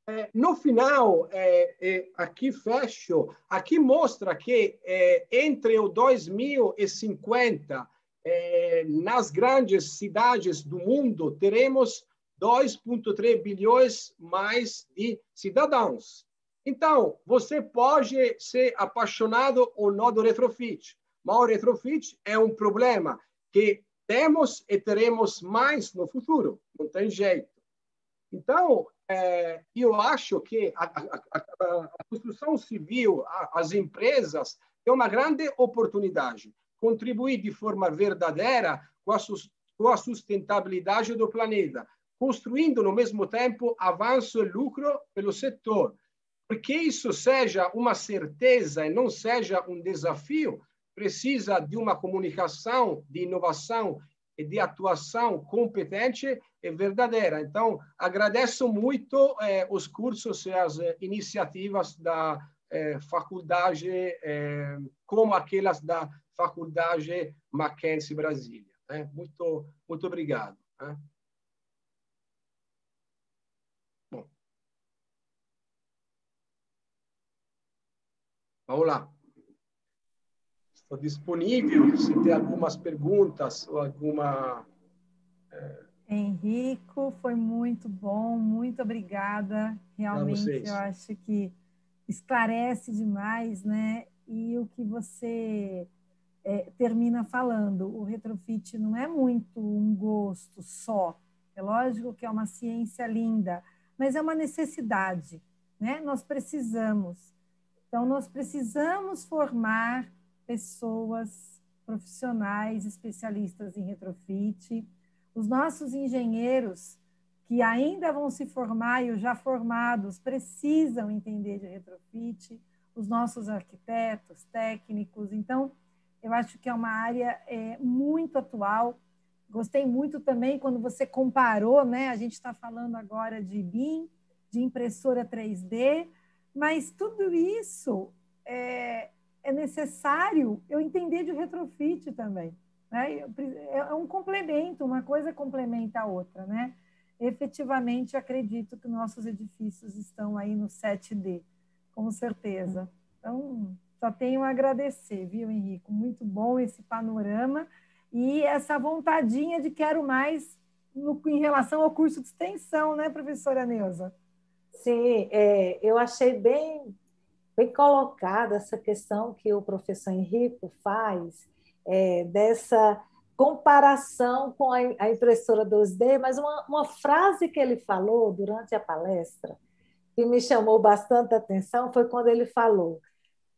É, no final, é, é, aqui fecho, aqui mostra que é, entre o dois mil e cinquenta, é, nas grandes cidades do mundo, teremos dois vírgula três bilhões mais de cidadãos. Então, você pode ser apaixonado ou não do retrofit, mas o retrofit é um problema que temos e teremos mais no futuro, não tem jeito. Então, é, eu acho que a, a, a, a construção civil, a, as empresas, têm uma grande oportunidade, contribuir de forma verdadeira com a, com a sustentabilidade do planeta, construindo, no mesmo tempo, avanço e lucro pelo setor. Porque isso seja uma certeza e não seja um desafio, precisa de uma comunicação, de inovação e de atuação competente e verdadeira. Então, agradeço muito eh, os cursos e as eh, iniciativas da eh, faculdade, eh, como aquelas da Faculdade Mackenzie Brasília, né? Muito, muito obrigado, né? Vamos lá. Estou disponível se tem algumas perguntas ou alguma... É... Enrico, foi muito bom, muito obrigada. Realmente, eu acho que esclarece demais, né? E o que você é, termina falando, o retrofit não é muito um gosto só. É lógico que é uma ciência linda, mas é uma necessidade, né? Nós precisamos. Então, nós precisamos formar pessoas profissionais, especialistas em retrofit. Os nossos engenheiros, que ainda vão se formar e os já formados, precisam entender de retrofit. Os nossos arquitetos, técnicos. Então, eu acho que é uma área é, muito atual. Gostei muito também quando você comparou, né? A gente está falando agora de B I M, de impressora três D, mas tudo isso é, é necessário eu entender de retrofit também, né? É um complemento, uma coisa complementa a outra, né? Efetivamente, acredito que nossos edifícios estão aí no sete D, com certeza. Então, só tenho a agradecer, viu, Enrico? Muito bom esse panorama e essa vontadinha de quero mais no, em relação ao curso de extensão, né, professora Neuza? Sim, é, eu achei bem, bem colocada essa questão que o professor Enrico faz, é, dessa comparação com a, a impressora dois D, mas uma, uma frase que ele falou durante a palestra, que me chamou bastante atenção, foi quando ele falou: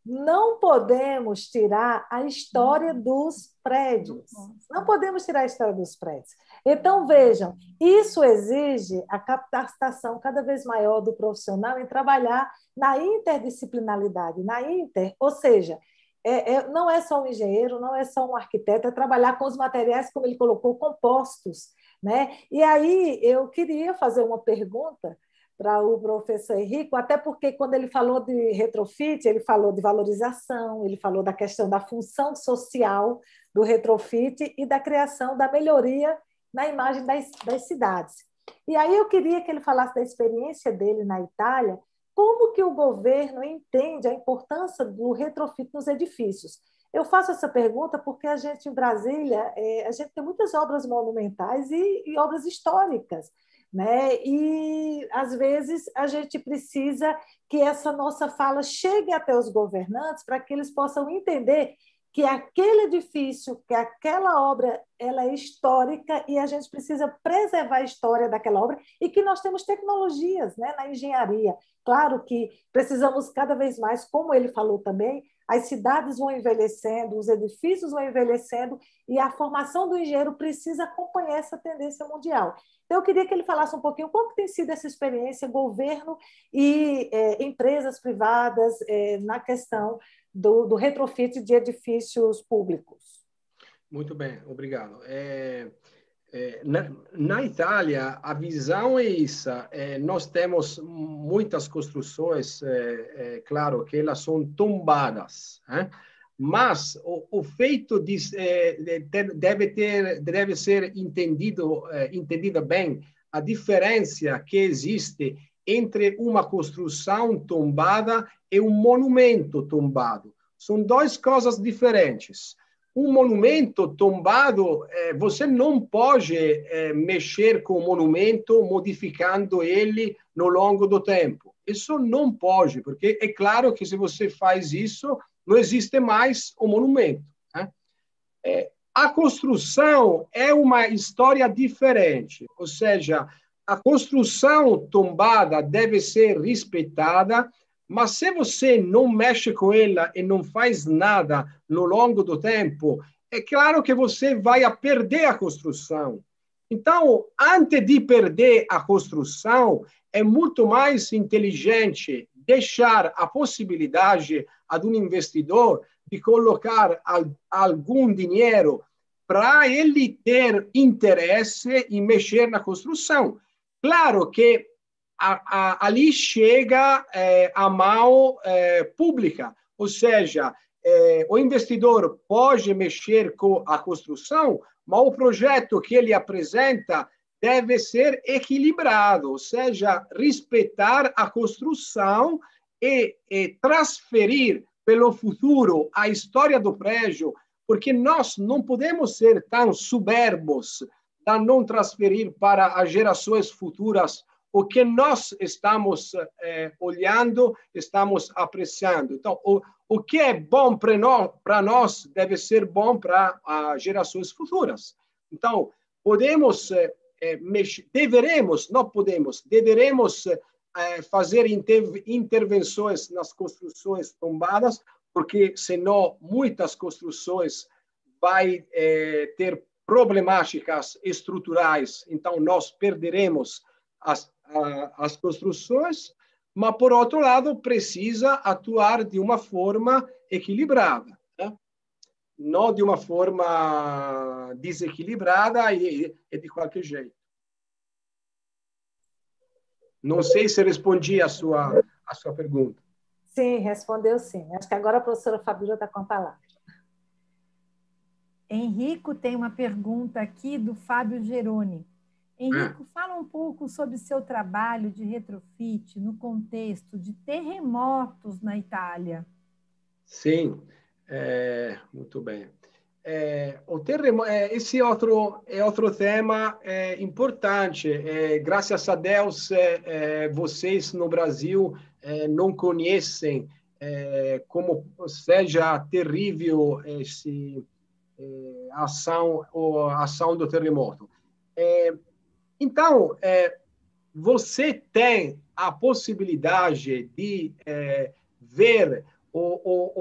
não podemos tirar a história dos prédios. Não podemos tirar a história dos prédios. Então, vejam, isso exige a capacitação cada vez maior do profissional em trabalhar na interdisciplinaridade, na inter, ou seja, é, é, não é só um engenheiro, não é só um arquiteto, é trabalhar com os materiais, como ele colocou, compostos, né? E aí eu queria fazer uma pergunta para o professor Enrico, até porque quando ele falou de retrofit, ele falou de valorização, ele falou da questão da função social do retrofit e da criação da melhoria na imagem das, das cidades. E aí eu queria que ele falasse da experiência dele na Itália, como que o governo entende a importância do retrofit nos edifícios. Eu faço essa pergunta porque a gente, em Brasília, é, a gente tem muitas obras monumentais e, e obras históricas, né? E, às vezes, a gente precisa que essa nossa fala chegue até os governantes para que eles possam entender que aquele edifício, que aquela obra, ela é histórica e a gente precisa preservar a história daquela obra e que nós temos tecnologias, né, na engenharia. Claro que precisamos cada vez mais, como ele falou também, as cidades vão envelhecendo, os edifícios vão envelhecendo e a formação do engenheiro precisa acompanhar essa tendência mundial. Então, eu queria que ele falasse um pouquinho como tem sido essa experiência, governo e é, empresas privadas é, na questão do, do retrofit de edifícios públicos. Muito bem, obrigado. É, é, na, na Itália, a visão é essa. É, nós temos muitas construções, é, é, claro, que elas são tombadas, né? Mas o, o feito de, é, deve, ter, deve ser entendido, é, entendido bem a diferença que existe entre uma construção tombada e um monumento tombado. São duas coisas diferentes. Um monumento tombado, eh, você não pode eh, mexer com o monumento modificando ele no longo do tempo. Isso não pode, porque é claro que se você faz isso, não existe mais o monumento, né? Eh, a construção é uma história diferente, ou seja, a construção tombada deve ser respeitada, mas se você não mexe com ela e não faz nada no longo do tempo, é claro que você vai a perder a construção. Então, antes de perder a construção, é muito mais inteligente deixar a possibilidade a um investidor de colocar algum dinheiro para ele ter interesse em mexer na construção. Claro que A, a, ali chega é, a mão é, pública, ou seja, é, o investidor pode mexer com a construção, mas o projeto que ele apresenta deve ser equilibrado, ou seja, respeitar a construção e, e transferir pelo futuro a história do prédio, porque nós não podemos ser tão soberbos a não transferir para as gerações futuras o que nós estamos eh, olhando, estamos apreciando. Então, o, o que é bom para nós, para nós deve ser bom para as gerações futuras. Então, podemos, eh, mexer, deveremos, não podemos, deveremos eh, fazer inter, intervenções nas construções tombadas, porque senão muitas construções vai eh, ter problemáticas estruturais, então nós perderemos as, a, as construções, mas, por outro lado, precisa atuar de uma forma equilibrada, né? Não de uma forma desequilibrada e, e de qualquer jeito. Não sei se respondi a sua, a sua pergunta. Sim, respondeu sim. Acho que agora a professora Fabiola está com a palavra. Enrico tem uma pergunta aqui do Fábio Geroni. Enrico, fala um pouco sobre seu trabalho de retrofit no contexto de terremotos na Itália. Sim, é, muito bem. É, o terremoto, é, esse outro é outro tema é, importante. É, graças a Deus, é, é, vocês no Brasil é, não conhecem é, como seja terrível esse ação ou ação do terremoto. É, então, é, você tem a possibilidade de é, ver o, o,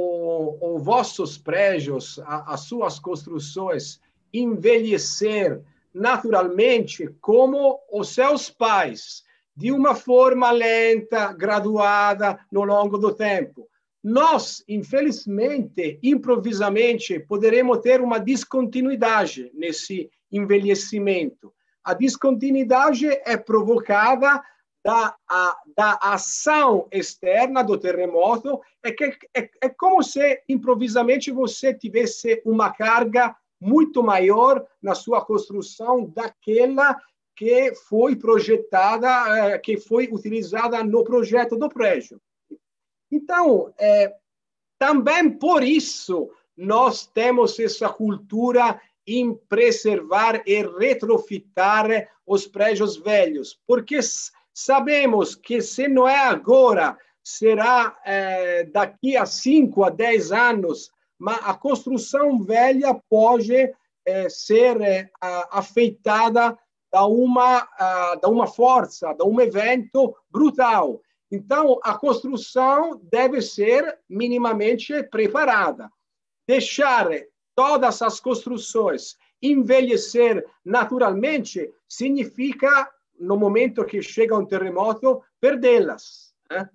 o, os vossos prédios, a, as suas construções envelhecer naturalmente como os seus pais, de uma forma lenta, graduada, no longo do tempo. Nós, infelizmente, improvisamente, poderemos ter uma descontinuidade nesse envelhecimento. A descontinuidade é provocada da, a, da ação externa do terremoto, é, que, é, é como se, improvisamente, você tivesse uma carga muito maior na sua construção daquela que foi projetada, que foi utilizada no projeto do prédio. Então, é, também por isso nós temos essa cultura em preservar e retrofitar os prédios velhos, porque sabemos que se não é agora, será é, daqui a cinco a dez anos, mas a construção velha pode é, ser é, afetada da uma, a, da uma força, de um evento brutal. Então, a construção deve ser minimamente preparada. Deixar todas as construções envelhecer naturalmente significa, no momento que chega um terremoto, perdê-las, né?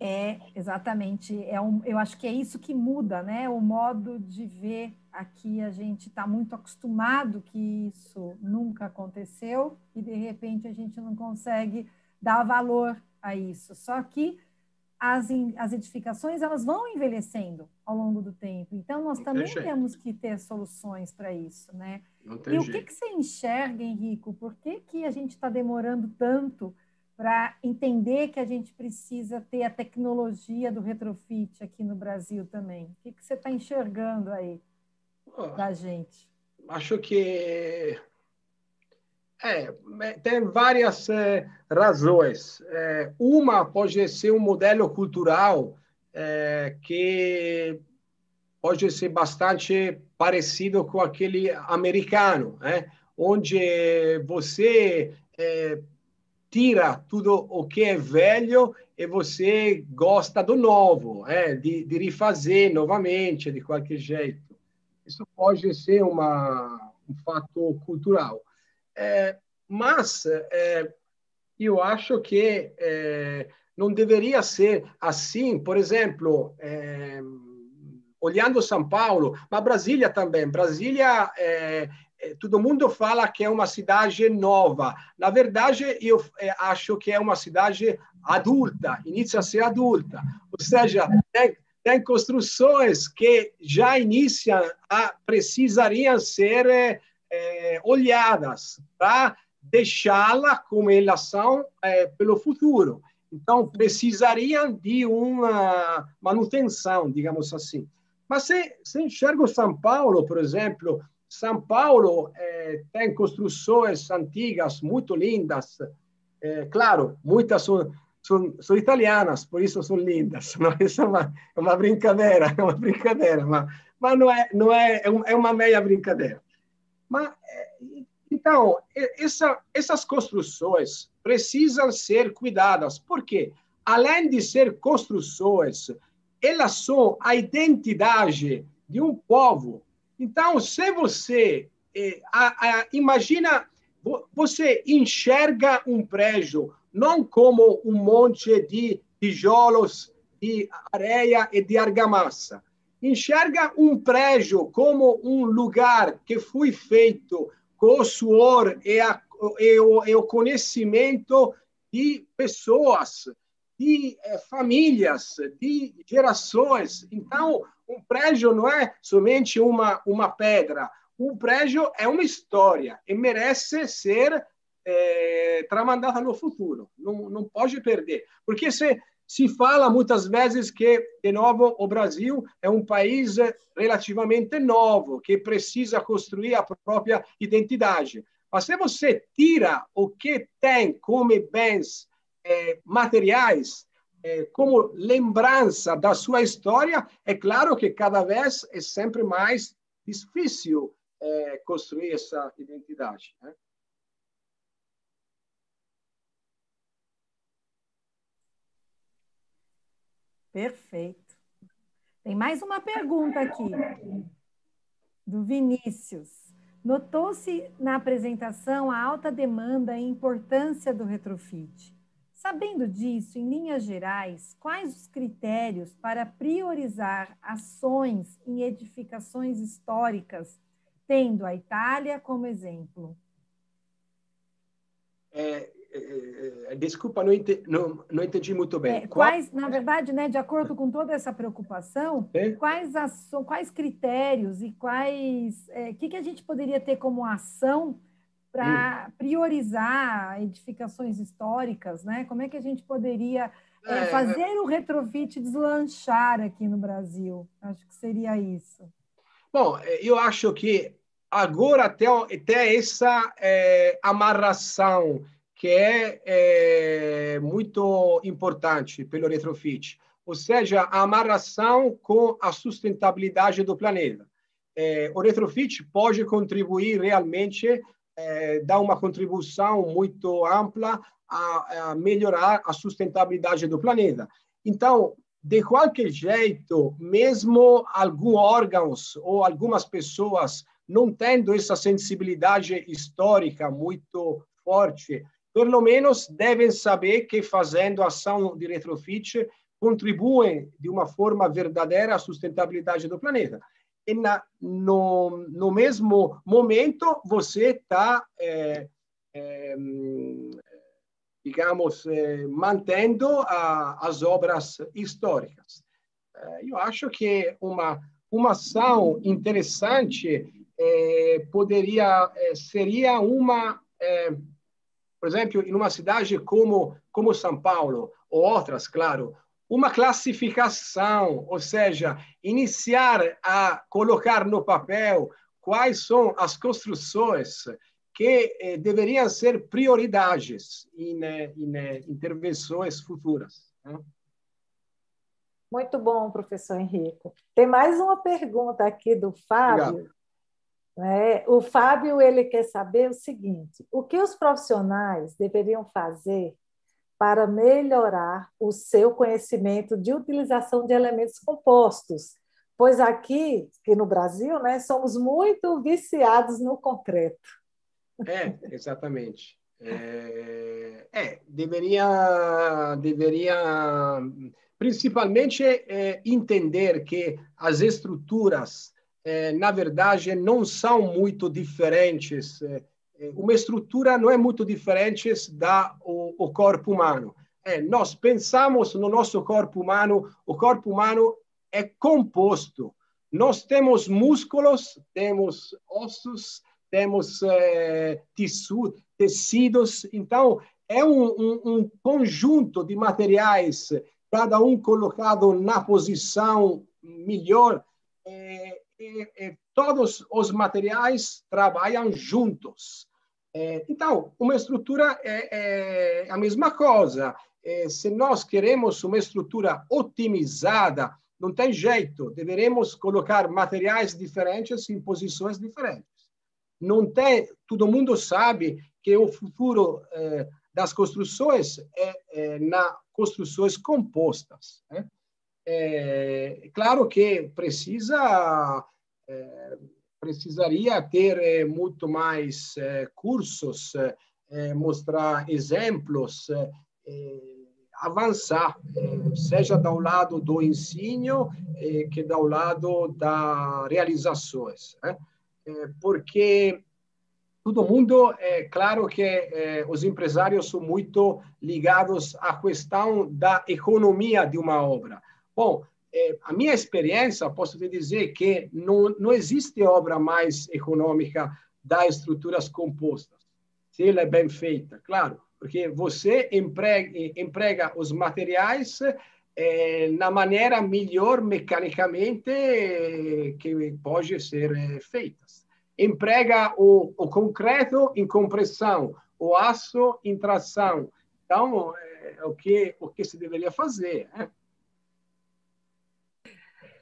É, exatamente. É um, eu acho que é isso que muda, né? O modo de ver. Aqui a gente está muito acostumado que isso nunca aconteceu e, de repente, a gente não consegue dar valor a isso. Só que as, as edificações, elas vão envelhecendo ao longo do tempo. Então, nós também temos que ter soluções para isso, né? E o que, que você enxerga, Enrico? Por que, que a gente está demorando tanto para entender que a gente precisa ter a tecnologia do retrofit aqui no Brasil também? O que, que você está enxergando aí da gente? Acho que é, tem várias é, razões. É, uma pode ser um modelo cultural é, que pode ser bastante parecido com aquele americano, né? Onde você é, tira tudo o que é velho e você gosta do novo, é, de, de refazer novamente, de qualquer jeito. Isso pode ser uma, um fato cultural. É, mas é, eu acho que é, não deveria ser assim. Por exemplo, é, olhando São Paulo, mas Brasília também. Brasília, é, é, todo mundo fala que é uma cidade nova. Na verdade, eu é, acho que é uma cidade adulta, inicia a ser adulta. Ou seja, tem... Tem construções que já iniciam a precisariam ser é, olhadas para deixá-la como elas são é, pelo futuro. Então, precisariam de uma manutenção, digamos assim. Mas se, se enxerga o São Paulo, por exemplo, São Paulo eh, tem construções antigas muito lindas, eh, claro, muitas são, são, são italianas, por isso são lindas, não? Isso é uma, é uma brincadeira, é uma brincadeira, mas, mas não é, não é, é uma meia brincadeira. Mas, então, essa, essas construções precisam ser cuidadas, porque, além de ser construções, elas são a identidade de um povo. Então, se você eh, a, a, imagina, você enxerga um prédio não como um monte de tijolos, de areia e de argamassa. Enxerga um prédio como um lugar que foi feito com o suor e, a, e, o, e o conhecimento de pessoas, de eh, famílias, de gerações. Então, um prédio não é somente uma uma pedra. Um prédio é uma história e merece ser eh, tramandada no futuro. Não, não pode perder. Porque se, se fala muitas vezes que, de novo, o Brasil é um país relativamente novo, que precisa construir a própria identidade. Mas se você tira o que tem como bens eh, materiais, como lembrança da sua história, é claro que cada vez é sempre mais difícil é, construir essa identidade, né? Perfeito. Tem mais uma pergunta aqui, do Vinícius. Notou-se na apresentação a alta demanda e importância do retrofit. Sabendo disso, em linhas gerais, quais os critérios para priorizar ações em edificações históricas, tendo a Itália como exemplo? É, é, desculpa, não entendi, não, não entendi muito bem. É, quais, na verdade, né, de acordo com toda essa preocupação, é. quais, aço, quais critérios e quais, é, que, que a gente poderia ter como ação para priorizar edificações históricas, né? Como é que a gente poderia é, fazer o retrofit deslanchar aqui no Brasil? Acho que seria isso. Bom, eu acho que agora até, até essa é, amarração que é, é muito importante pelo retrofit, ou seja, a amarração com a sustentabilidade do planeta. É, o retrofit pode contribuir realmente É, dá uma contribuição muito ampla a, a melhorar a sustentabilidade do planeta. Então, de qualquer jeito, mesmo alguns órgãos ou algumas pessoas não tendo essa sensibilidade histórica muito forte, pelo menos devem saber que fazendo ação de retrofit contribuem de uma forma verdadeira à sustentabilidade do planeta. E na, no, no mesmo momento, você está, é, é, digamos, é, mantendo a, as obras históricas. É, eu acho que uma, uma ação interessante é, poderia, é, seria uma, é, por exemplo, em uma cidade como, como São Paulo, ou outras, claro, uma classificação, ou seja, iniciar a colocar no papel quais são as construções que eh, deveriam ser prioridades em, em, em intervenções futuras, né? Muito bom, professor Enrico. Tem mais uma pergunta aqui do Fábio. É, o Fábio ele quer saber o seguinte: o que os profissionais deveriam fazer para melhorar o seu conhecimento de utilização de elementos compostos, pois aqui, que no Brasil, né, somos muito viciados no concreto. É, exatamente. É, é deveria, deveria, principalmente, é, entender que as estruturas, é, na verdade, não são muito diferentes, é, uma estrutura não é muito diferente da o, o corpo humano. É, nós pensamos no nosso corpo humano, o corpo humano é composto. Nós temos músculos, temos ossos, temos é, tissu, tecidos. Então, é um, um, um conjunto de materiais, cada um colocado na posição melhor, é, é, todos os materiais trabalham juntos. É, então, uma estrutura é, é a mesma coisa. É, se nós queremos uma estrutura otimizada, não tem jeito, deveremos colocar materiais diferentes em posições diferentes. Não tem, todo mundo sabe que o futuro eh, das construções é, é na construções compostas. Né? É, claro que precisa é, precisaria ter é, muito mais é, cursos, é, mostrar exemplos, é, avançar, é, seja do lado do ensino é, que do lado das realizações. Né? Porque todo mundo, é claro que é, os empresários são muito ligados à questão da economia de uma obra. Bom, é, a minha experiência, posso te dizer que não, não existe obra mais econômica das estruturas compostas, se ela é bem feita, claro, porque você emprega, emprega os materiais É, na maneira melhor mecanicamente que pode ser é, feita. Emprega o, o concreto em compressão, o aço em tração. Então, é, é o que, o que se deveria fazer. Né?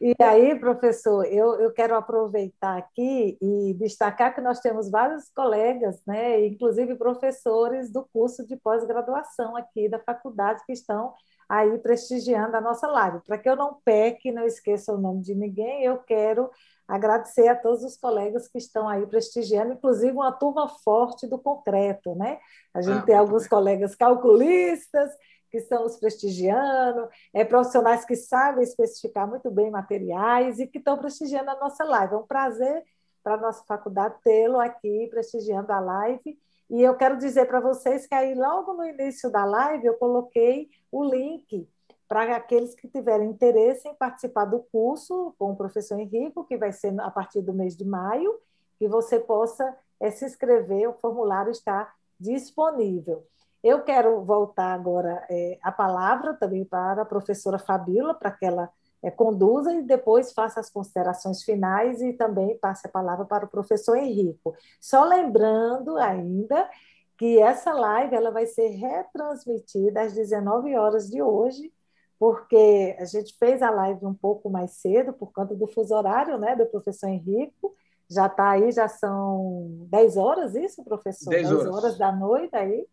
E aí, professor, eu, eu quero aproveitar aqui e destacar que nós temos vários colegas, né, inclusive professores do curso de pós-graduação aqui da faculdade que estão aí prestigiando a nossa live. Para que eu não peque, não esqueça o nome de ninguém, eu quero agradecer a todos os colegas que estão aí prestigiando, inclusive uma turma forte do concreto, né? A gente ah, tem alguns bem. colegas calculistas que estão os prestigiando, é, profissionais que sabem especificar muito bem materiais e que estão prestigiando a nossa live. É um prazer para a nossa faculdade tê-lo aqui prestigiando a live. E eu quero dizer para vocês que aí logo no início da live eu coloquei o link para aqueles que tiverem interesse em participar do curso com o professor Enrico, que vai ser a partir do mês de maio, que você possa é, se inscrever, o formulário está disponível. Eu quero voltar agora é, a palavra também para a professora Fabíola, para que ela é, conduza e depois faça as considerações finais e também passe a palavra para o professor Enrico. Só lembrando ainda que essa live ela vai ser retransmitida às dezenove horas de hoje, porque a gente fez a live um pouco mais cedo, por conta do fuso horário, né, do professor Enrico. Já está aí, já são dez horas, isso, professor? dez horas. dez horas da noite aí.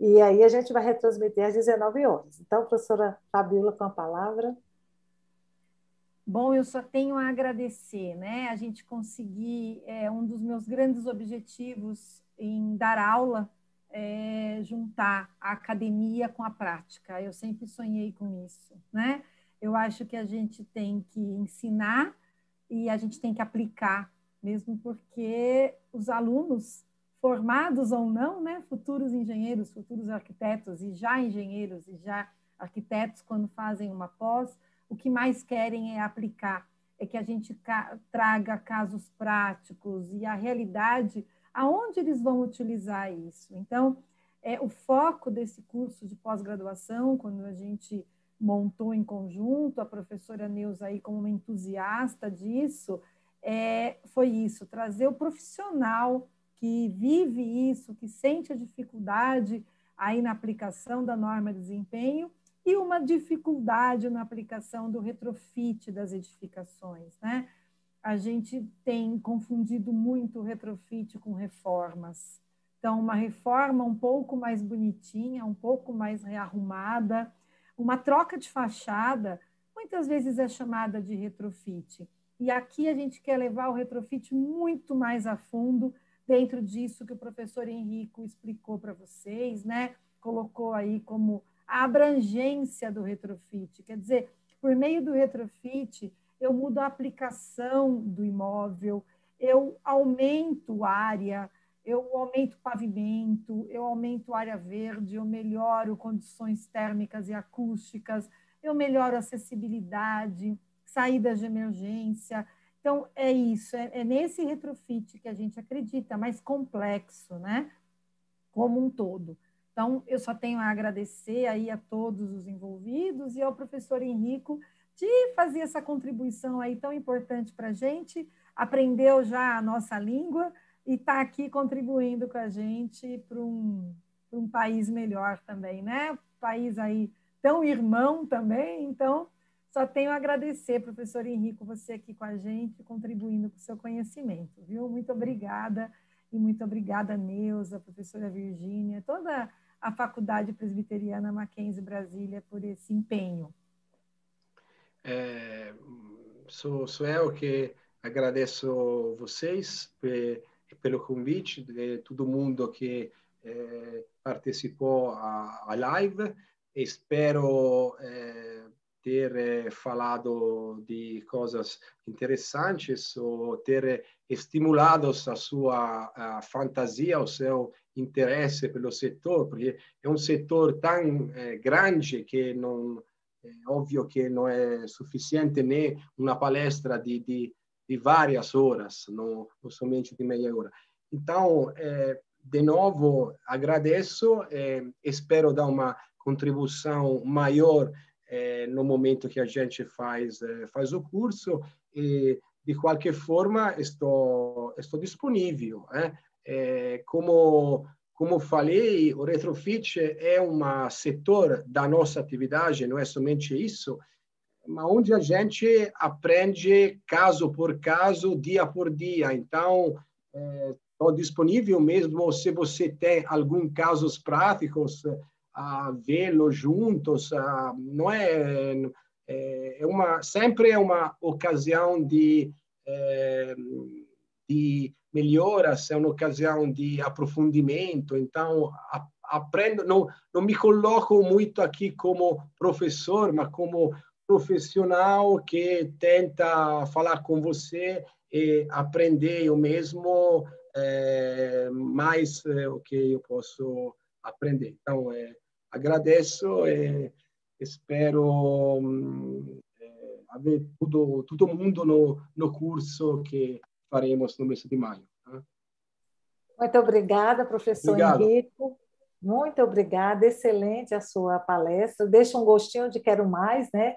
E aí a gente vai retransmitir às dezenove horas. Então, professora Fabíola, com a palavra. Bom, eu só tenho a agradecer, né? A gente conseguir, é, um dos meus grandes objetivos em dar aula é juntar a academia com a prática. Eu sempre sonhei com isso, né? Eu acho que a gente tem que ensinar e a gente tem que aplicar, mesmo porque os alunos, formados ou não, né? Futuros engenheiros, futuros arquitetos e já engenheiros e já arquitetos, quando fazem uma pós, o que mais querem é aplicar, é que a gente traga casos práticos e a realidade, aonde eles vão utilizar isso. Então, é, o foco desse curso de pós-graduação, quando a gente montou em conjunto, a professora Neuza aí como uma entusiasta disso, é, foi isso, trazer o profissional que vive isso, que sente a dificuldade aí na aplicação da norma de desempenho, e uma dificuldade na aplicação do retrofit das edificações, né? A gente tem confundido muito o retrofit com reformas. Então, uma reforma um pouco mais bonitinha, um pouco mais rearrumada, uma troca de fachada, muitas vezes é chamada de retrofit. E aqui a gente quer levar o retrofit muito mais a fundo, dentro disso que o professor Enrico explicou para vocês, né? Colocou aí como a abrangência do retrofit, quer dizer, por meio do retrofit, eu mudo a aplicação do imóvel, eu aumento a área, eu aumento o pavimento, eu aumento a área verde, eu melhoro condições térmicas e acústicas, eu melhoro a acessibilidade, saídas de emergência. Então, é isso, é, é nesse retrofit que a gente acredita, mais complexo, né? Como um todo. Então, eu só tenho a agradecer aí a todos os envolvidos e ao professor Enrico de fazer essa contribuição aí tão importante para a gente, aprendeu já a nossa língua e está aqui contribuindo com a gente para um, para um país melhor também, né? Um país aí tão irmão também, então só tenho a agradecer, professor Enrico, você aqui com a gente, contribuindo com o seu conhecimento, viu? Muito obrigada, e muito obrigada, Neuza, professora Virginia, toda a Faculdade Presbiteriana Mackenzie Brasília por esse empenho. É, sou, sou eu que agradeço vocês pe, pelo convite, de todo mundo que eh, participou à, à live. Espero eh, ter eh, falado de coisas interessantes ou ter estimulado a sua a fantasia, o seu interesse pelo setor, porque é um setor tão eh, grande que não... É óbvio que não é suficiente nem uma palestra de, de, de várias horas, não, não somente de meia hora. Então, é, de novo, agradeço, é, espero dar uma contribuição maior é, no momento que a gente faz, é, faz o curso, e, de qualquer forma, estou, estou disponível. É? É, como... Como falei, o retrofit é um setor da nossa atividade, não é somente isso, mas onde a gente aprende caso por caso, dia por dia. Então, estou é, disponível mesmo se você tem alguns casos práticos, a vê-los juntos. A, não é, é uma, sempre é uma ocasião de... É, de melhoras, é uma ocasião de aprofundamento, então aprendo, não, não me coloco muito aqui como professor, mas como profissional que tenta falar com você e aprender eu mesmo é, mais é, o que eu posso aprender. Então, é, agradeço e espero é, haver todo, todo mundo no, no curso que faremos no mês de maio. Tá? Muito obrigada, professor Obrigado. Enrico. Muito obrigada, excelente a sua palestra. Deixa um gostinho de quero mais, né?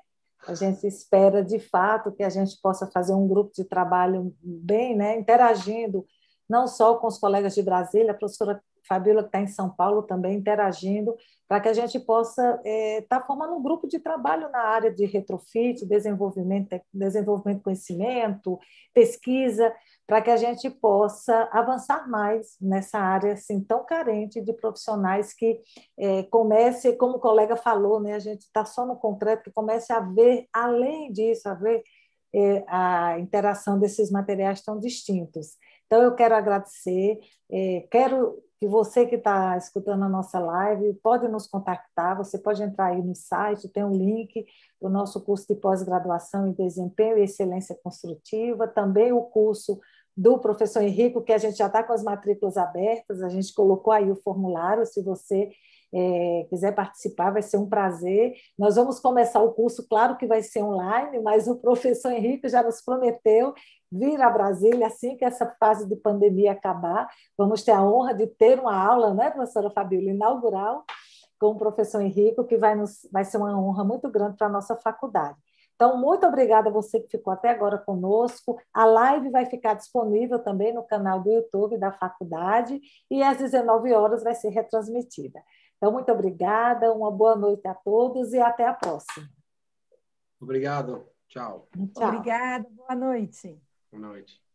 A gente espera, de fato, que a gente possa fazer um grupo de trabalho bem, né? Interagindo, não só com os colegas de Brasília, a professora Fabiola, que está em São Paulo, também interagindo, para que a gente possa estar é, tá formando um grupo de trabalho na área de retrofit, desenvolvimento, desenvolvimento conhecimento, pesquisa, para que a gente possa avançar mais nessa área assim, tão carente de profissionais que é, comece, como o colega falou, né, a gente está só no concreto, que comece a ver, além disso, a ver é, a interação desses materiais tão distintos. Então, eu quero agradecer, é, quero... E você que está escutando a nossa live pode nos contactar, você pode entrar aí no site, tem um link do nosso curso de pós-graduação em desempenho e excelência construtiva, também o curso do professor Enrico, que a gente já está com as matrículas abertas, a gente colocou aí o formulário, se você é, quiser participar, vai ser um prazer. Nós vamos começar o curso, claro que vai ser online, mas o professor Enrico já nos prometeu vir a Brasília assim que essa fase de pandemia acabar. Vamos ter a honra de ter uma aula, né, professora Fabiola, inaugural com o professor Enrico, que vai, nos, vai ser uma honra muito grande para a nossa faculdade. Então, muito obrigada a você que ficou até agora conosco. A live vai ficar disponível também no canal do YouTube da faculdade e às dezenove horas vai ser retransmitida. Então, muito obrigada, uma boa noite a todos e até a próxima. Obrigado, tchau. Tchau. Obrigada, boa noite. Boa noite.